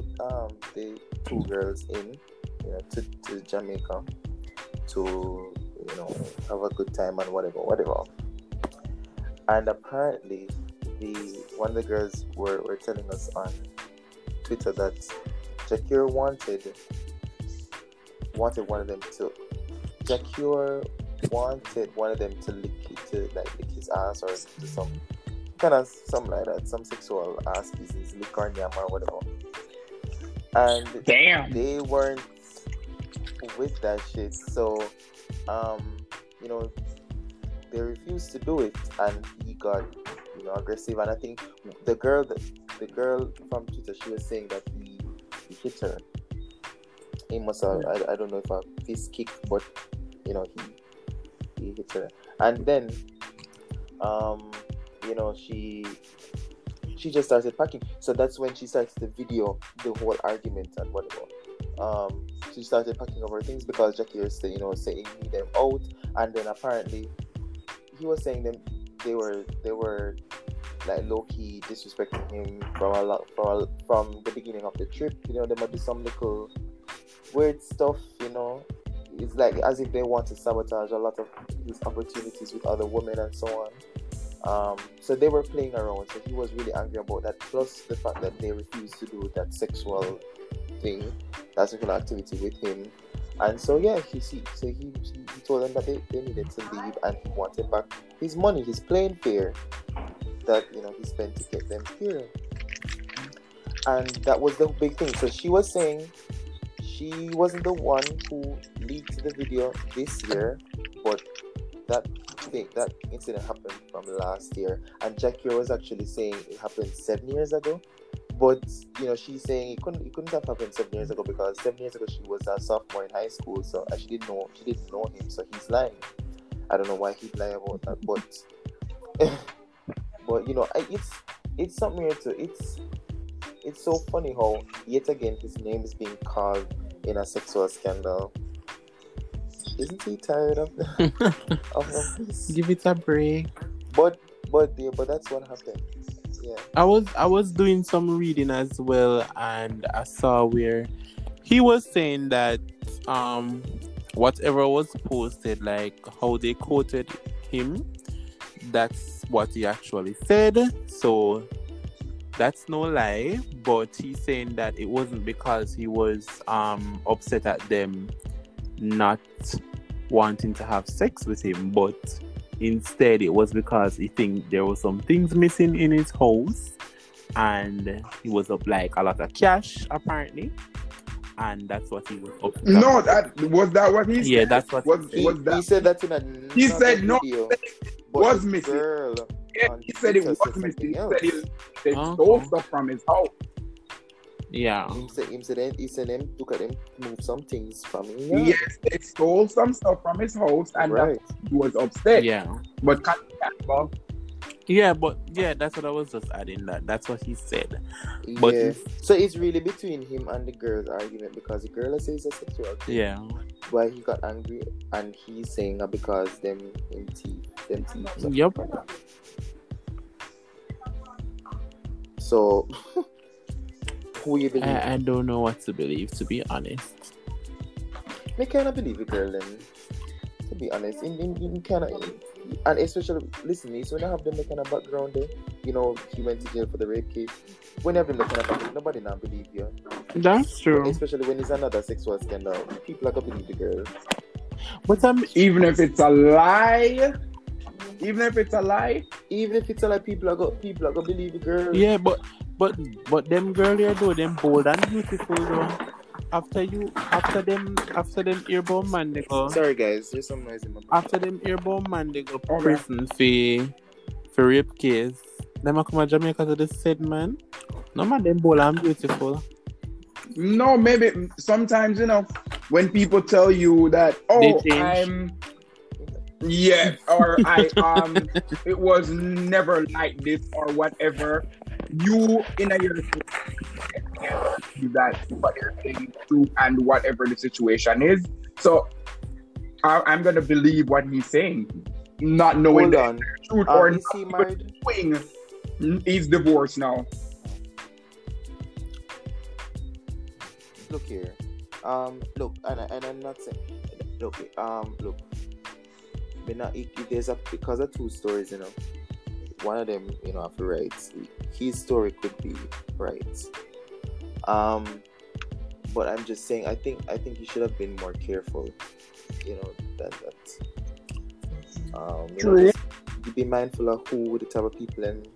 the two girls in, to Jamaica to. Have a good time and whatever. And apparently, one of the girls were telling us on Twitter that Jacure wanted one of them to... Jacure wanted one of them to lick his ass or do some kind of something like that, some sexual ass business, lick or yam or whatever. And damn, they weren't with that shit, so... they refused to do it, and he got, you know, aggressive. And I think the girl from Twitter, she was saying that he hit her. He must have, I don't know if a fist kick, but you know, he hit her. And then, you know, she just started packing. So that's when she started to video the whole argument and whatever. She started packing over things because Jackie was, you know, saying them out, and then apparently he was saying them they were like low key disrespecting him from the beginning of the trip. You know, they might do some little weird stuff. You know, it's like as if they want to sabotage a lot of his opportunities with other women and so on. So they were playing around. So he was really angry about that. Plus the fact that they refused to do that sexual thing, that sexual activity with him. And so yeah, he told them that they needed to leave, and he wanted back his money, his plane fare that, you know, he spent to get them here. And that was the big thing. So she was saying she wasn't the one who leaked the video this year, but that incident happened from last year. And Jackie was actually saying it happened 7 years ago, but you know, she's saying it couldn't have happened 7 years ago, because 7 years ago she was a sophomore in high school, so she didn't know him, so he's lying. I don't know why he'd lie about that, but you know, it's something here too. It's so funny how yet again his name is being called in a sexual scandal. Isn't he tired of that? Give it a break. But that's what happened. Yeah. I was doing some reading as well, and I saw where he was saying that whatever was posted, like how they quoted him, that's what he actually said. So that's no lie. But he's saying that it wasn't because he was upset at them not wanting to have sex with him, but instead it was because he think there were some things missing in his house, and he was up like a lot of cash apparently, and that's what he was up to. No, that was that what he said? Yeah, that's what he said. That in a he said no video, was missing. Yeah, he said it was missing. He said he stole stuff from his house. Yeah. He said them look at him move some things from him. Yeah. Yes, they stole some stuff from his house, and he was upset. Yeah. But that's what I was just adding. That's what he said. But yeah. So it's really between him and the girl's argument, because the girl says it's a sexual thing. Yeah. But he got angry, and he's saying because them teeth. Yep. So who you believe? I don't know what to believe, to be honest. Me cannot believe it, girl, then. To be honest, in Canada, and especially, listen, so when I have them kind of background there, you know, he went to jail for the rape case. When I have them kind of background, nobody now believe you. That's true. But especially when it's another sexual scandal, people are gonna believe the girl. But even if it's a lie. Even if it's a lie, people are gonna believe the girl. Yeah, but them girl here though, them bold and beautiful though. After them earbomb man they go. Sorry guys, there's some noise in my. After them earbomb man they go prison for rape case. Them a come to Jamaica to the said man. No man, them bold and beautiful. No, maybe sometimes, you know, when people tell you that yeah, or I it was never like this or whatever. You in a year do that, but you're saying true and whatever the situation is. So I'm gonna believe what he's saying, not knowing the truth or not. He he's divorced now. Look here, and I'm not saying look. But now, because of two stories, you know, one of them, you know, after rights, his story could be right. But I'm just saying, I think he should have been more careful, you know, than that. You know, be mindful of who the type of people and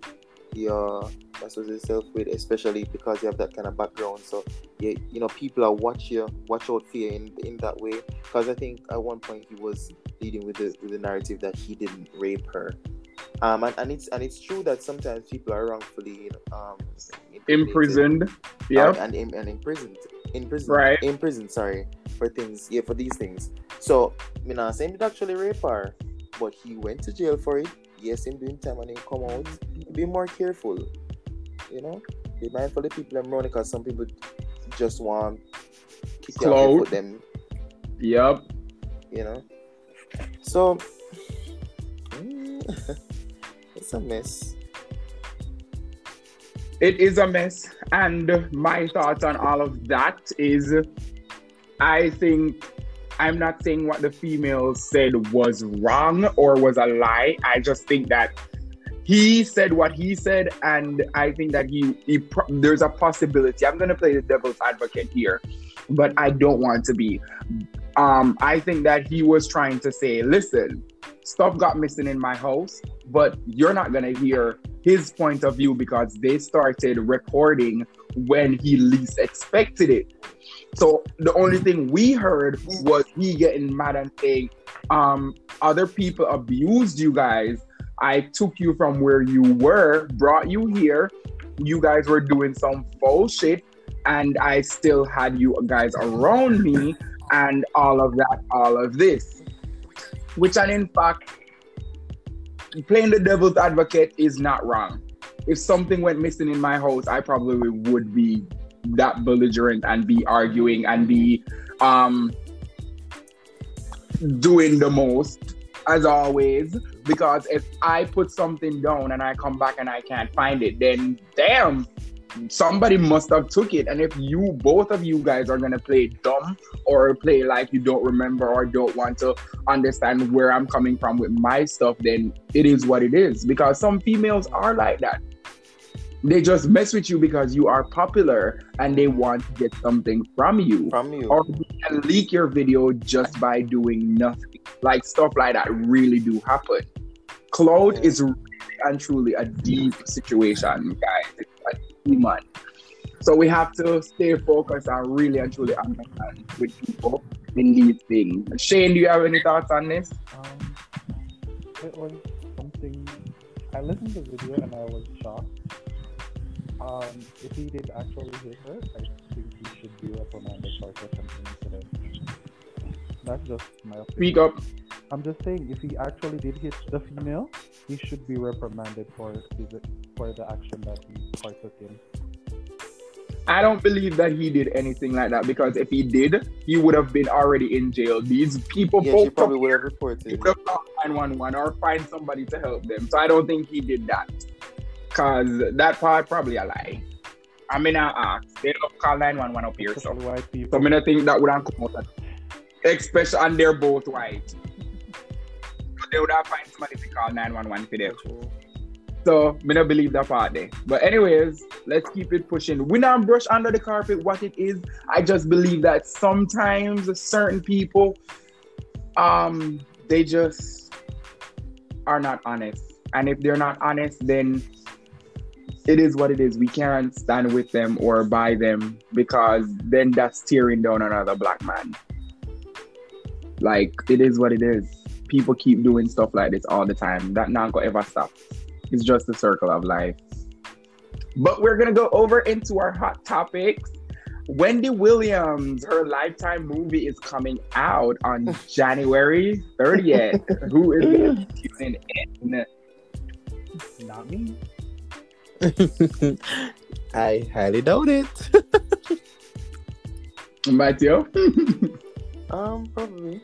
your associate yourself with, especially because you have that kind of background. So you know, people are watch out for you in that way. Because I think at one point he was leading with the narrative that he didn't rape her. And it's true that sometimes people are wrongfully imprisoned, yeah, and imprisoned, sorry, for these things. So you know, same did actually rape her, but he went to jail for it. Yes, him doing time and him come out. Be more careful, you know. Be mindful of the people around, because some people just want kick clout with them. Yep. You know. So it's a mess. It is a mess. And my thoughts on all of that is, I think, I'm not saying what the female said was wrong or was a lie. I just think that he said what he said, and I think that there's a possibility. I'm going to play the devil's advocate here, but I don't want to be. I think that he was trying to say, listen, stuff got missing in my house, but you're not going to hear his point of view because they started recording when he least expected it. So the only thing we heard was he getting mad and saying, other people abused you guys. I took you from where you were, brought you here. You guys were doing some faux shit, and I still had you guys around me and all of that, all of this. Which, and in fact, playing the devil's advocate is not wrong. If something went missing in my house, I probably would be that belligerent and be arguing and be doing the most, as always, because if I put something down and I come back and I can't find it, then damn, somebody must have took it. And if you, both of you guys, are going to play dumb or play like you don't remember or don't want to understand where I'm coming from with my stuff, then it is what it is, because some females are like that. They just mess with you because you are popular and they want to get something from you. Or they can leak your video just by doing nothing. Like, stuff like that really do happen. Clout is really and truly a deep situation, guys. It's like human. So we have to stay focused and really and truly understand with people in these things. Shane, do you have any thoughts on this? It was something... I listened to the video and I was shocked. If he did actually hit her, I think he should be reprimanded for something. That's just my opinion. Speak up. I'm just saying, if he actually did hit the female, he should be reprimanded for the action that he partook in. I don't believe that he did anything like that, because if he did, he would have been already in jail. These people probably would have reported. He would have called 911 or find somebody to help them. So I don't think he did that. Because that part probably a lie. I mean, I asked. They don't call 911 up here. So I mean, I think that wouldn't come out. Especially, and they're both white. So they would have find somebody to call 911 for them. So I don't believe that part there. But anyways, let's keep it pushing. We don't brush under the carpet what it is. I just believe that sometimes certain people, they just are not honest. And if they're not honest, then it is what it is. We can't stand with them or by them, because then that's tearing down another black man. Like, it is what it is. People keep doing stuff like this all the time. That not gonna ever stop. It's just the circle of life. But we're gonna go over into our hot topics. Wendy Williams, her Lifetime movie is coming out on January 30th. Who is gonna be tuning in? Not me. I highly doubt it. Matthew? Probably.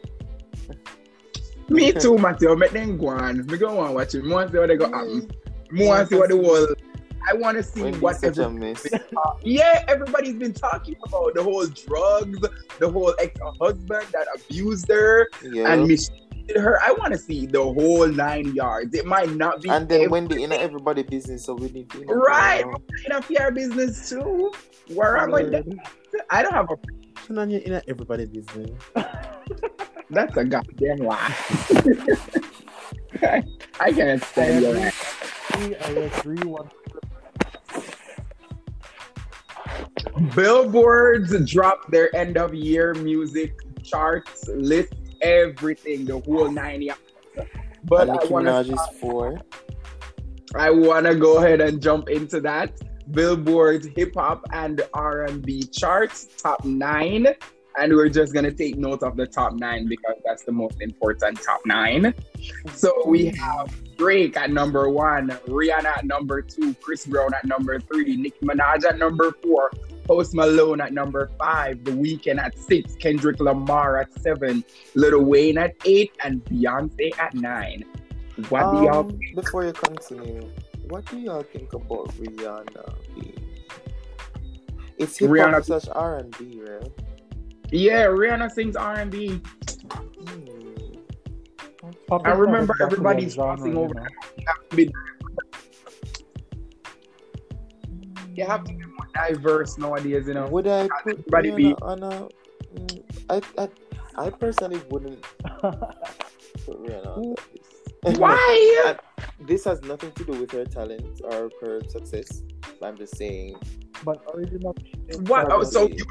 Me too, Matthew. Make them go on. We go on watch it. We want to see what they go happen. We want to see what the world. I want to see what everybody's been everybody's been talking about. The whole drugs, the whole ex-husband that abused her and mistreated her. I want to see the whole 9 yards. It might not be. And then when they in everybody business, so we need to. Right, in a PR business too. Where am I going? I don't have a. And you're in everybody's business. That's a goddamn lie. I can't stand you. I agree 100%. Billboards dropped their end of year music charts, list, everything, the whole 9 years. But Nicki Minaj is 4. I want to go ahead and jump into that. Billboard hip hop and R&B charts, top 9. And we're just going to take note of the top 9 because that's the most important top 9. So we have Drake at number 1, Rihanna at number 2, Chris Brown at number 3, Nicki Minaj at number 4, Post Malone at number 5, The Weeknd at 6, Kendrick Lamar at 7, Lil Wayne at 8, and Beyonce at 9. What do y'all think? Before you continue, what do y'all think about Rihanna being? It's hip hop slash R&B, right? Yeah, Rihanna sings R&B. I remember everybody's crossing over. You have to be more diverse nowadays, you know. Would I put Rihanna on a... I personally wouldn't put Rihanna on that. Why? This has nothing to do with her talent or her success. I'm just saying... But original. What? Oh, so you,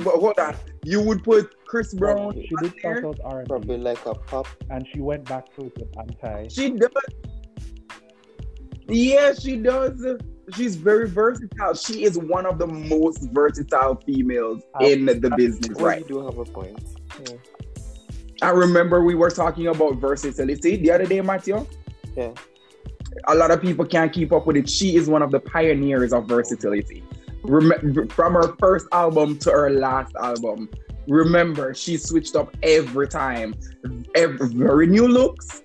but hold on. You would put Chris Brown. She did start out R&B, probably like a pop, and she went back to the anti. She does. Yeah, she does. She's very versatile. She is one of the most versatile females in the business, right? You do have a point. Yeah. I remember we were talking about versatility the other day, Matthew. Yeah. A lot of people can't keep up with it. She is one of the pioneers of versatility. From her first album to her last album, remember, she switched up every time. Very new looks,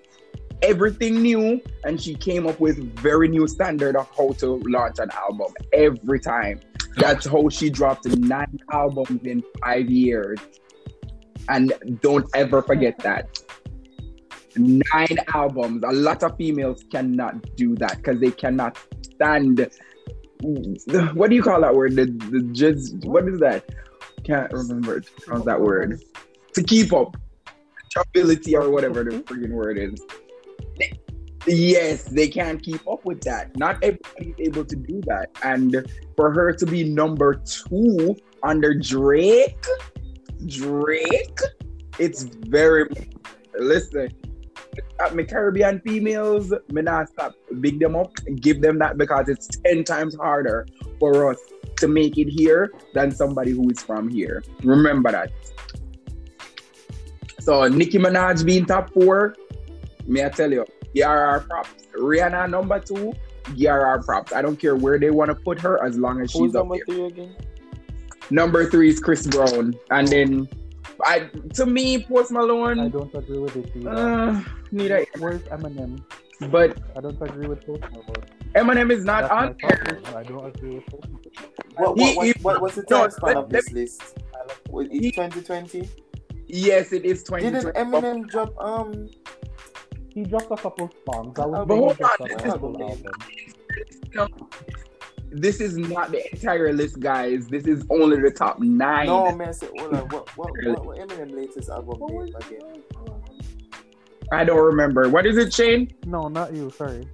everything new, and she came up with very new standard of how to launch an album every time. That's how she dropped 9 albums in 5 years. And don't ever forget that. 9 albums. A lot of females cannot do that because they cannot stand... What do you call that word? What is that? Can't remember. How's that word? To keep up. Ability or whatever the freaking word is. Yes, they can't keep up with that. Not everybody is able to do that. And for her to be number 2 under Drake, it's very... Listen, my Caribbean females, me not stop big them up and give them that because it's 10 times harder for us to make it here than somebody who is from here. Remember that. So Nicki Minaj being top 4, may I tell you, give her props. Rihanna number 2, give her props. I don't care where they want to put her as long as she's up there. Who's number 3 again? Number 3 is Chris Brown, and then. To me, Post Malone. I don't agree with it either. Neither. Where's Eminem? But I don't agree with Post Malone. Eminem is not on there. I don't agree with Post Malone. What's the time span of this list? It's 2020. Yes, it is 2020. Didn't Eminem drop He dropped a couple songs. But hold on. This is not the entire list, guys. This is only the top 9. No, man. So, what Eminem latest album name again? I don't remember. What is it, Shane? No, not you. Sorry.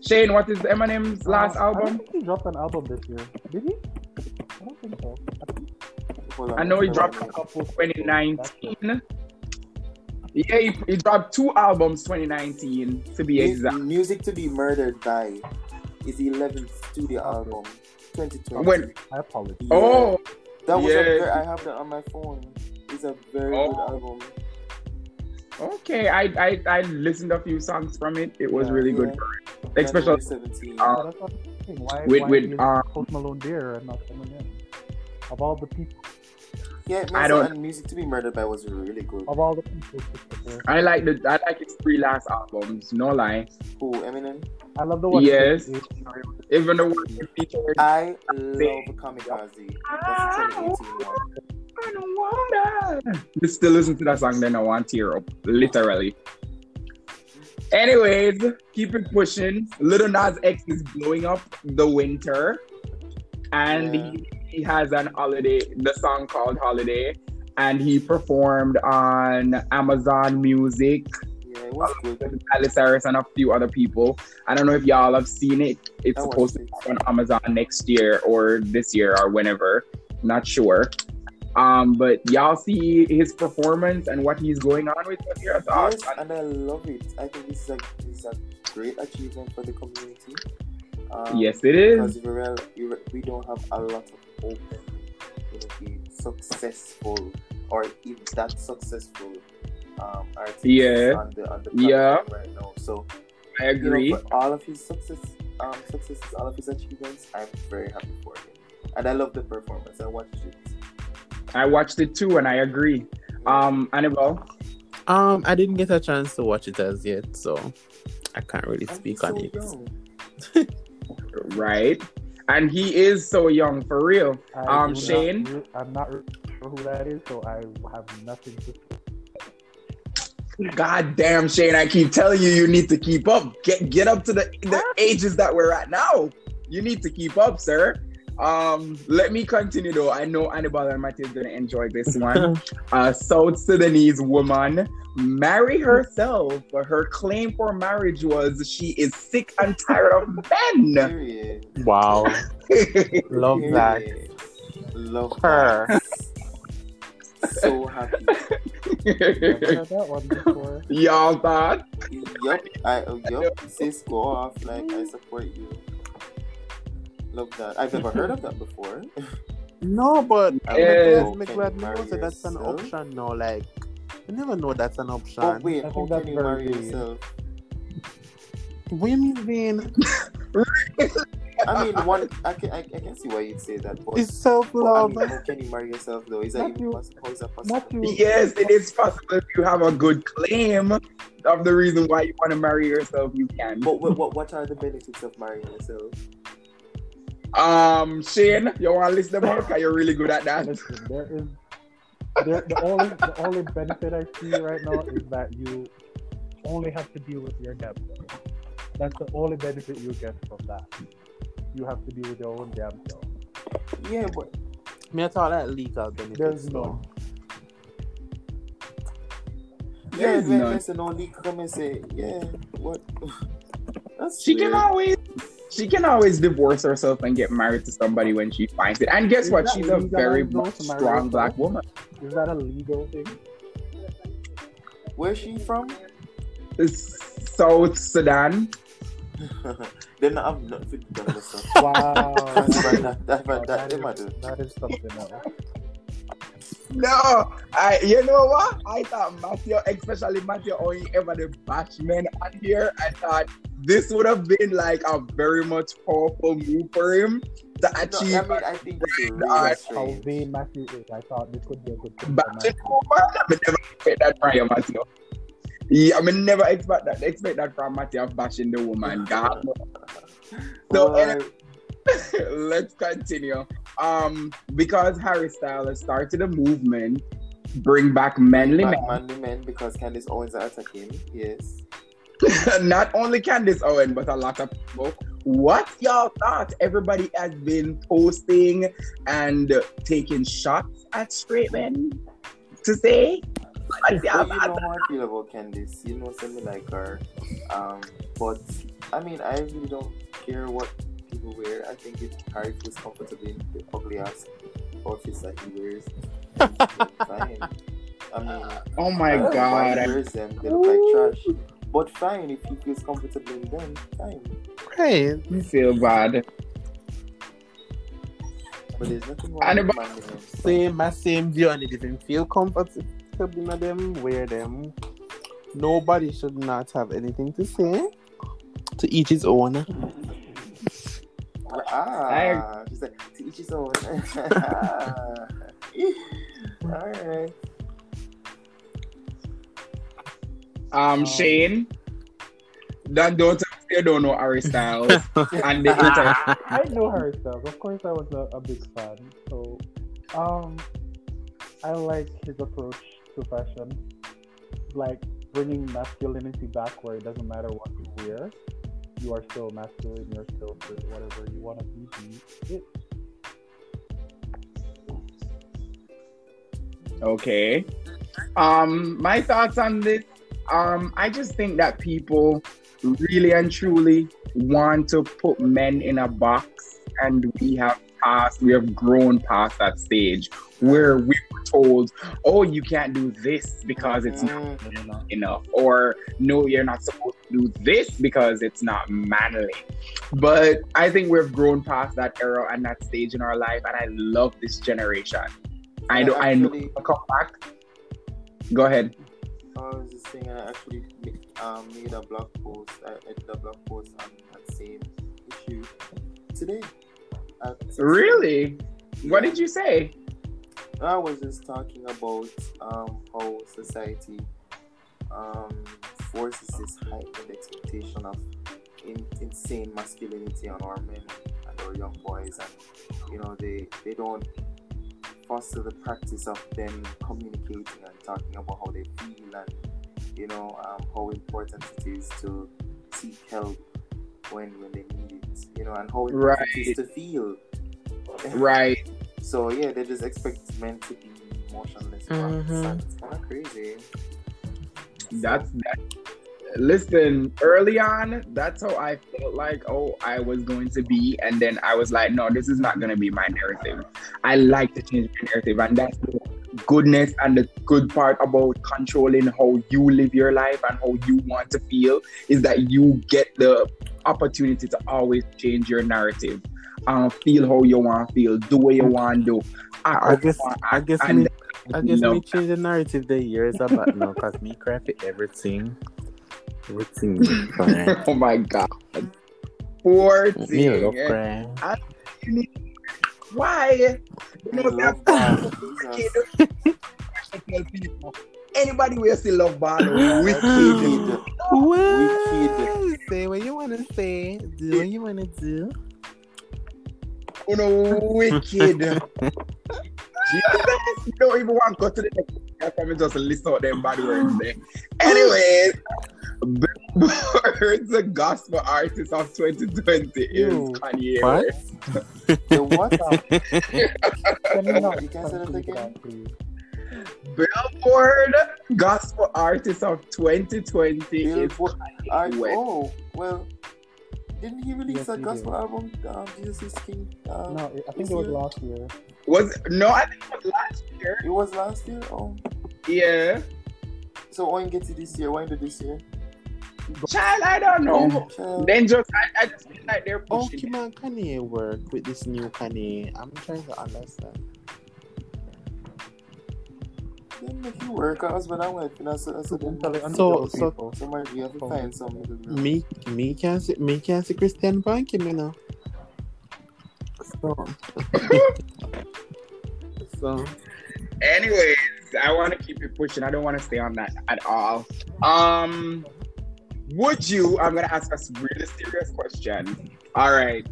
Shane, what is Eminem's last album? I think he dropped an album this year. Did he? I don't think so. I know he dropped a couple 2019. Yeah, he dropped 2 albums 2019 to be exact. Music to be Murdered By is the 11th studio album 2020. I apologize. Yeah. Oh, that was I have that on my phone. It's a very good album. Okay, I listened to a few songs from it. It was really good, especially 17. Why is Post Malone there and not Eminem? Of all the people. Yeah, and Music to be Murdered By was really good. Of all the people, I like his 3 last albums. No lie. Who, Eminem? I love the one. Yes. Even the one featured. I love Kamikaze. That's 2018 one. I don't want that. You still listen to that song, then I want to tear up, literally. Anyways, keep it pushing. Lil Nas X is blowing up the winter, and he has the song called Holiday, and he performed on Amazon Music Yeah, it was good. With Miley Cyrus and a few other people. I don't know if y'all have seen it. It's supposed to be on Amazon next year or this year or whenever. Not sure. But y'all see his performance and what he's going on with. What's your thoughts? Yes, and I love it. I think this is a great achievement for the community. Yes, it is. Because we don't have a lot of hope in a successful, or if that successful artist on the platform right now. So I agree. For all of his successes, all of his achievements, I'm very happy for him. And I love the performance. I watched it. I watched it too, and I agree. Anibal? I didn't get a chance to watch it as yet, so I can't really speak on it. Right. And he is so young, for real. Shane? I'm not sure who that is, so I have nothing to say. God damn, Shane, I keep telling you, you need to keep up. Get up to the ages that we're at now. You need to keep up, sir. Let me continue though. I know Anibal and Matthew is going to enjoy this one. South Sudanese woman married herself, but her claim for marriage was she is sick and tired of men. Wow. Love that. Love her. So happy. Never heard that one before. Y'all thought? Yup. Sis, go off. Like, I support you. Love that. I've never heard of that before. No, but make glad news that that's an option now. Like, you never know that's an option. Oh, wait, how can you marry yourself? Women being. I mean, one. I can see why you'd say that. But, it's self-love. I mean, how can you marry yourself though? Is that even possible? Is that possible? Yes, it is possible if you have a good claim of the reason why you want to marry yourself. You can. But what are the benefits of marrying yourself? Shane, you want to list them out? Because you're really good at that. Listen, the only benefit I see right now is that you only have to deal with your damn self. That's the only benefit you get from that. You have to deal with your own damn self. Yeah, but me, I thought that legal benefits. There's no. Yeah, there's no legal. Come and say, yeah, what? That's she weird. Can always. She can always divorce herself and get married to somebody when she finds it. And guess is what? She's a very strong Black woman. Is that a legal thing? Where's she from? It's South Sudan. Then I'm not fit to do myself. Wow. That is something else. No, you know what? I thought Matthew, especially Matthew, only ever the bash men on here. I thought this would have been like a very much powerful move for him to achieve. No, I think how vain Matthew is. I thought this could be a good thing. But I never expect that from Matthew bashing the woman. God. So. Let's continue. Because Harry Styles has started a movement, bring back manly men because Candace Owens are attacking. Yes. Not only Candace Owens, but a lot of people. What y'all thought? Everybody has been posting and taking shots at straight men to say. You know how I feel about Candace. You know, something like her. But I mean, I really don't care what people wear. I think if Harry feels comfortable in the ugly ass outfits that he wears, fine. I mean, oh my god, he wears them, they look like trash. But fine, if he feels comfortable in them, fine. Hey, you feel bad. But there's nothing wrong with them. Same view, and if you feel comfortable in them, wear them. Nobody should not have anything to say. To each his own. She's like, to each his own. Alright. Shane, don't tell me you don't know Harry Styles. And the I know Harry Styles. Of course, I was a big fan. So, I like his approach to fashion, like bringing masculinity back, where it doesn't matter what you wear. You are still masculine, you're still whatever you want to be. Okay. My thoughts on this, I just think that people really and truly want to put men in a box, and we have grown past that stage where we were told, oh, you can't do this because it's not manly enough, or no, you're not supposed to do this because it's not manly. But I think we've grown past that era and that stage in our life, and I love this generation. I know I'll come back. Go ahead. I was just saying, I actually made a blog post. I did a blog post on that same issue today. Really? Yeah. What did you say? I was just talking about how society forces this heightened expectation of insane masculinity on our men and our young boys, and you know they don't foster the practice of them communicating and talking about how they feel, and you know how important it is to seek help when they need it, you know, and how it is to feel. Right. So yeah, they just expect men to be emotionless. Mm-hmm. It's kind of crazy. That's that. Listen, early on, that's how I felt like, oh, I was going to be, and then I was like, no, this is not going to be my narrative. I like to change my narrative, and that's the goodness and the good part about controlling how you live your life and how you want to feel, is that you get the opportunity to always change your narrative. Feel how you want to feel, do what you want to do. I guess me change the narrative the years about now, because me craft everything. Oh my god. 14. Why? Anybody who still love Bali, wicked. Say what you wanna say, do what you wanna do. Oh no, wicked. You don't even want to go to the next podcast. I mean, just list out them bad words there. Anyways, Billboard, the gospel artist of 2020 is Kanye. What? The what? You can say that again. Billboard gospel artist of 2020 Billboard is Kanye West. Oh, well. Didn't he release a gospel album, Jesus is King? No, I think it was last year. I think it was last year. It was last year? Oh. Yeah. So when get to this year? When did this year? Child, I don't know. Yeah, then I just feel like they're pushing it. Oh, Kanye work with this new Kanye. I'm trying to understand. Then if you work out, but I'm like, so we have to find some middle ground. Me can't see Christian Bank, you know. So. Anyways, I want to keep it pushing. I don't want to stay on that at all. I'm gonna ask us a really serious question. All right,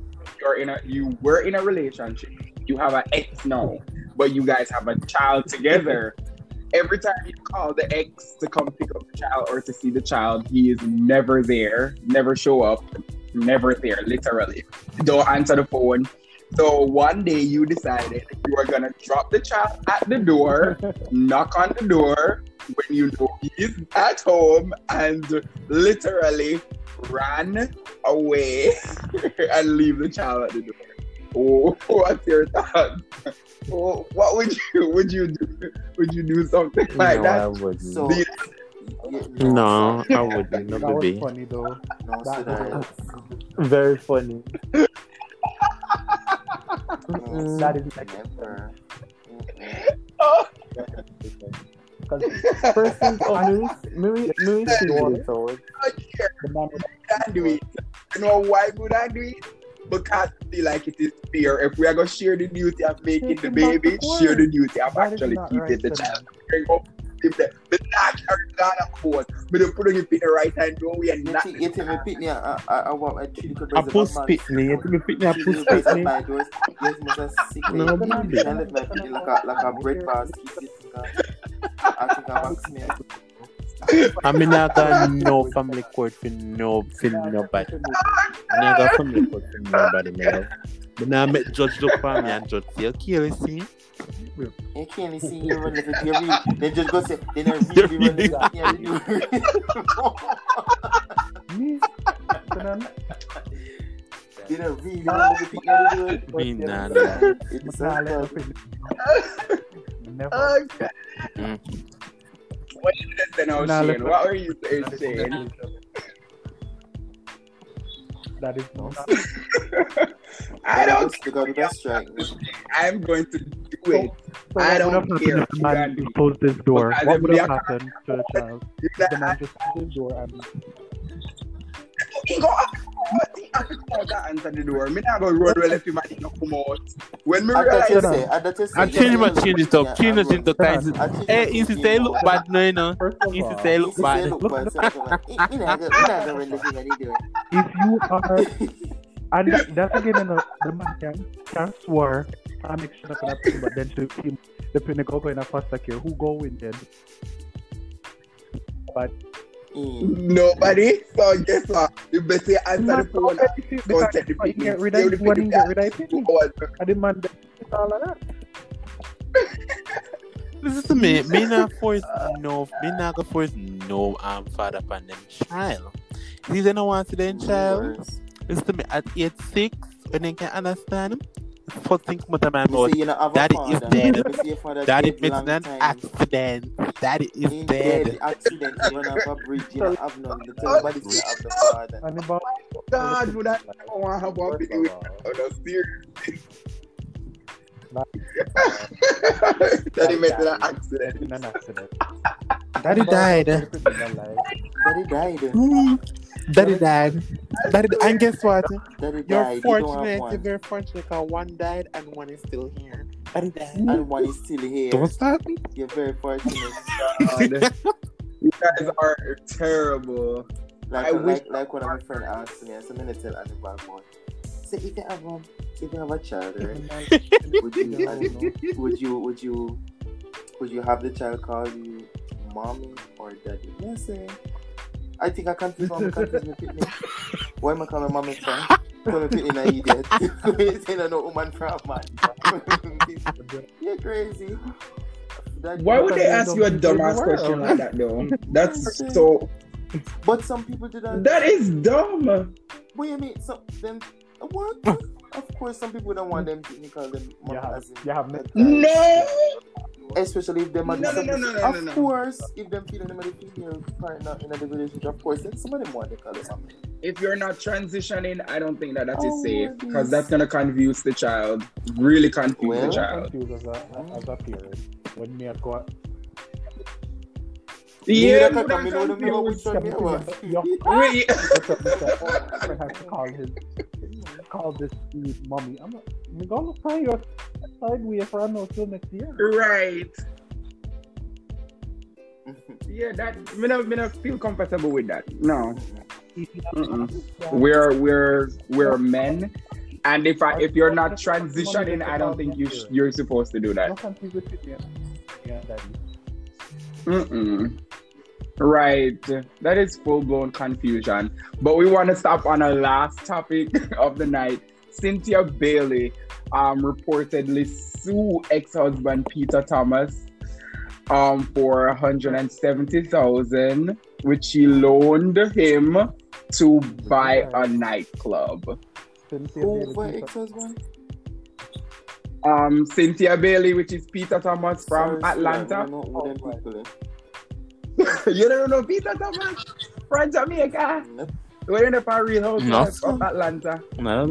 you were in a relationship. You have an ex now, but you guys have a child together. Every time you call the ex to come pick up the child or to see the child, he is never there, never show up, never there, literally. Don't answer the phone. So one day you decided you are going to drop the child at the door, knock on the door when you know he's at home, and literally run away and leave the child at the door. Oh, what's your thoughts? Oh, what would you do something like that? I wouldn't. So, no, I wouldn't. Not that be. Was funny though. No, that very funny. That is like ever. Oh. Person on Louis Walters. I do it. You know why would I do it? Because I feel like it is fair. If we are going to share the duty of making the baby, share the duty of actually keeping the child. I mean, I got no family court for nobody. I got family court for nobody, man. Now I judge the family and judge say, okay, let's see. Okay, let's see. They just go say, they don't see you. They don't see you. Okay. What is this then I was saying? What were you saying? That is not. I don't care. I'm going to do it. So I don't care. You close this door. What would have happened to a child? The man just closed the door and he go up. Answer the door. Me not go road well if you might not come out. When me realize that, I change it up. Change it into kinds. Hey, insisted look bad, no. Insisted look bad. If you are, and that's again, the man can swear. I'm extra happy, but then the pinnacle going a foster care. Who go in then? But. Nobody, so guess what? You better answer the phone. Don't take the picture. Get rid of it. I demand all of that. Listen to me. Me not force no father upon them child. If they don't want to them child, listen to me. At 8-6, when they can understand, first thing comes out of my mouth. That is dead. That it makes an accident. That it is in dead. Accident. You don't have a bridge. You don't have none. Nobody will have the father. Anibal. God, would I don't want to have one video with you? Daddy made an accident. In an accident. Daddy died. Daddy died. And guess what? You're fortunate. You're very fortunate because one died and one is still here. Daddy died and one is still here. Don't stop me. You're very fortunate. You guys are terrible. I wish one of my friends asked me, so I'm going to tell Anibal more. So if you have a child, right? would you have the child call you mommy or daddy? Yes, sir. I think I can't be from the why am I calling mommy from? Because I'm an idiot. Because I know woman from man. You're crazy. Why would they ask you a dumbass question like that though? That's so. But some people do that. That is dumb. What do you mean? So then. What? Of course, some people don't want them to call them mom as in. No! Especially if they're mother. No. Of course, if they're feeling them female partner in a relationship, of course, then somebody want to call them mom. If you're not transitioning, I don't think that is safe because that's going to confuse the child. Really confuse the child. I'm confused as a parent. When me, I got. Yeah, I'm confused. I have to call him. Call this dude mommy. I'm gonna find your sideways for no till next year. Right. Yeah, that me not feel comfortable with that. No. We're men, and if you're not transitioning, I don't think you're supposed to do that. Yeah, that is. Right, that is full-blown confusion. But we want to stop on our last topic of the night. Cynthia Bailey reportedly sued ex-husband Peter Thomas for $170,000, which she loaned him to buy a nightclub. Ex-husband? Cynthia Bailey, which is Peter Thomas from Atlanta. You don't know Peter Thomas from Jamaica. Nope. We're in the Real Housewives of Atlanta. No.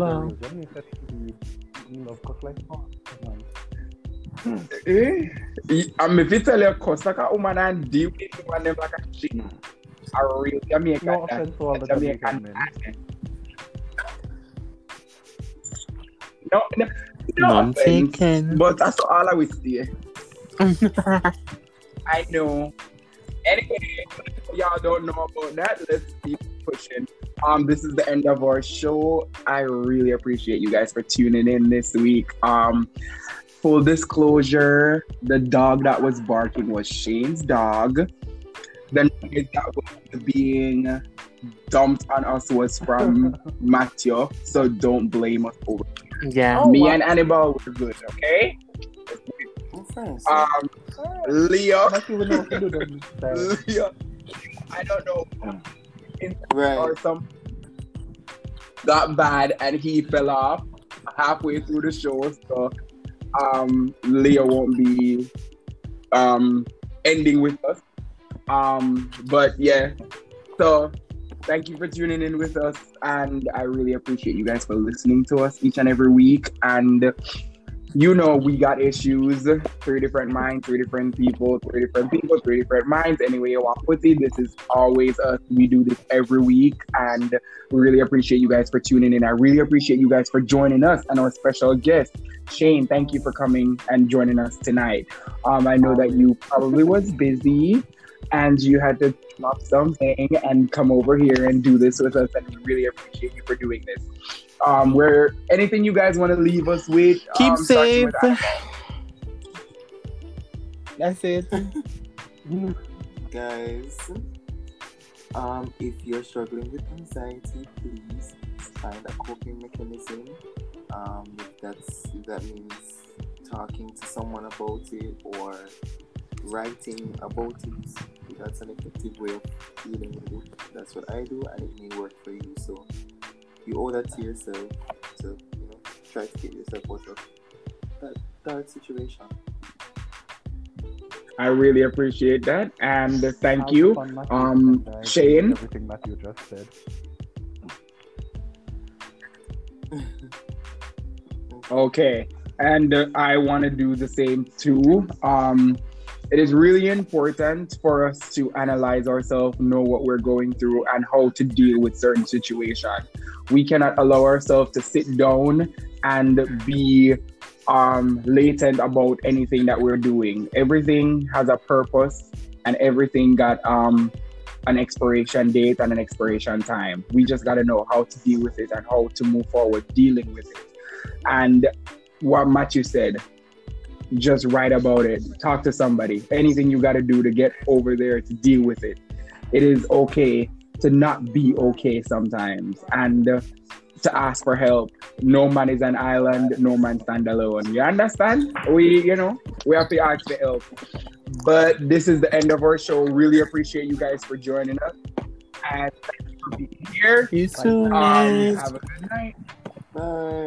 I'm if you tell you, cause like a woman and deep into one them like a chick. A real Jamaican. No offense to all the Jamaican men. No offense. But that's all I will say. I know. Anyway, if y'all don't know about that, let's keep pushing. This is the end of our show. I really appreciate you guys for tuning in this week. Full disclosure, the dog that was barking was Shane's dog. The noise that was being dumped on us was from Matthew, so don't blame us over Yeah. Oh, me and Anibal were good, okay? Leo. Leo. I don't know. Right. Or some got bad and he fell off halfway through the show, so Leo won't be ending with us. But yeah. So thank you for tuning in with us, and I really appreciate you guys for listening to us each and every week. And you know, we got issues. Three different minds, three different people, three different minds. Anyway, you want to put it, this is always us. We do this every week, and we really appreciate you guys for tuning in. I really appreciate you guys for joining us and our special guest, Shane. Thank you for coming and joining us tonight. I know that you probably was busy, and you had to drop something and come over here and do this with us, and we really appreciate you for doing this. Where anything you guys want to leave us with, keep safe. That's it. Guys, if you're struggling with anxiety, please find a coping mechanism. That means talking to someone about it or writing about it. That's an effective way of dealing with it. That's what I do, and it may work for you. So you owe that to yourself. So, you know, try to get yourself out of that situation. I really appreciate that, and thank you, Shane. Everything Matthew just said. Okay, and I want to do the same too. It is really important for us to analyze ourselves, know what we're going through, and how to deal with certain situations. We cannot allow ourselves to sit down and be latent about anything that we're doing. Everything has a purpose, and everything got an expiration date and an expiration time. We just got to know how to deal with it and how to move forward dealing with it. And what Matthew said, just write about it. Talk to somebody. Anything you got to do to get over there, to deal with it. It is okay to not be okay sometimes, and to ask for help. No man is an island. No man stand alone. You understand? We have to ask for help. But this is the end of our show. Really appreciate you guys for joining us, and thank you for being here. You too. Have a good night. Bye.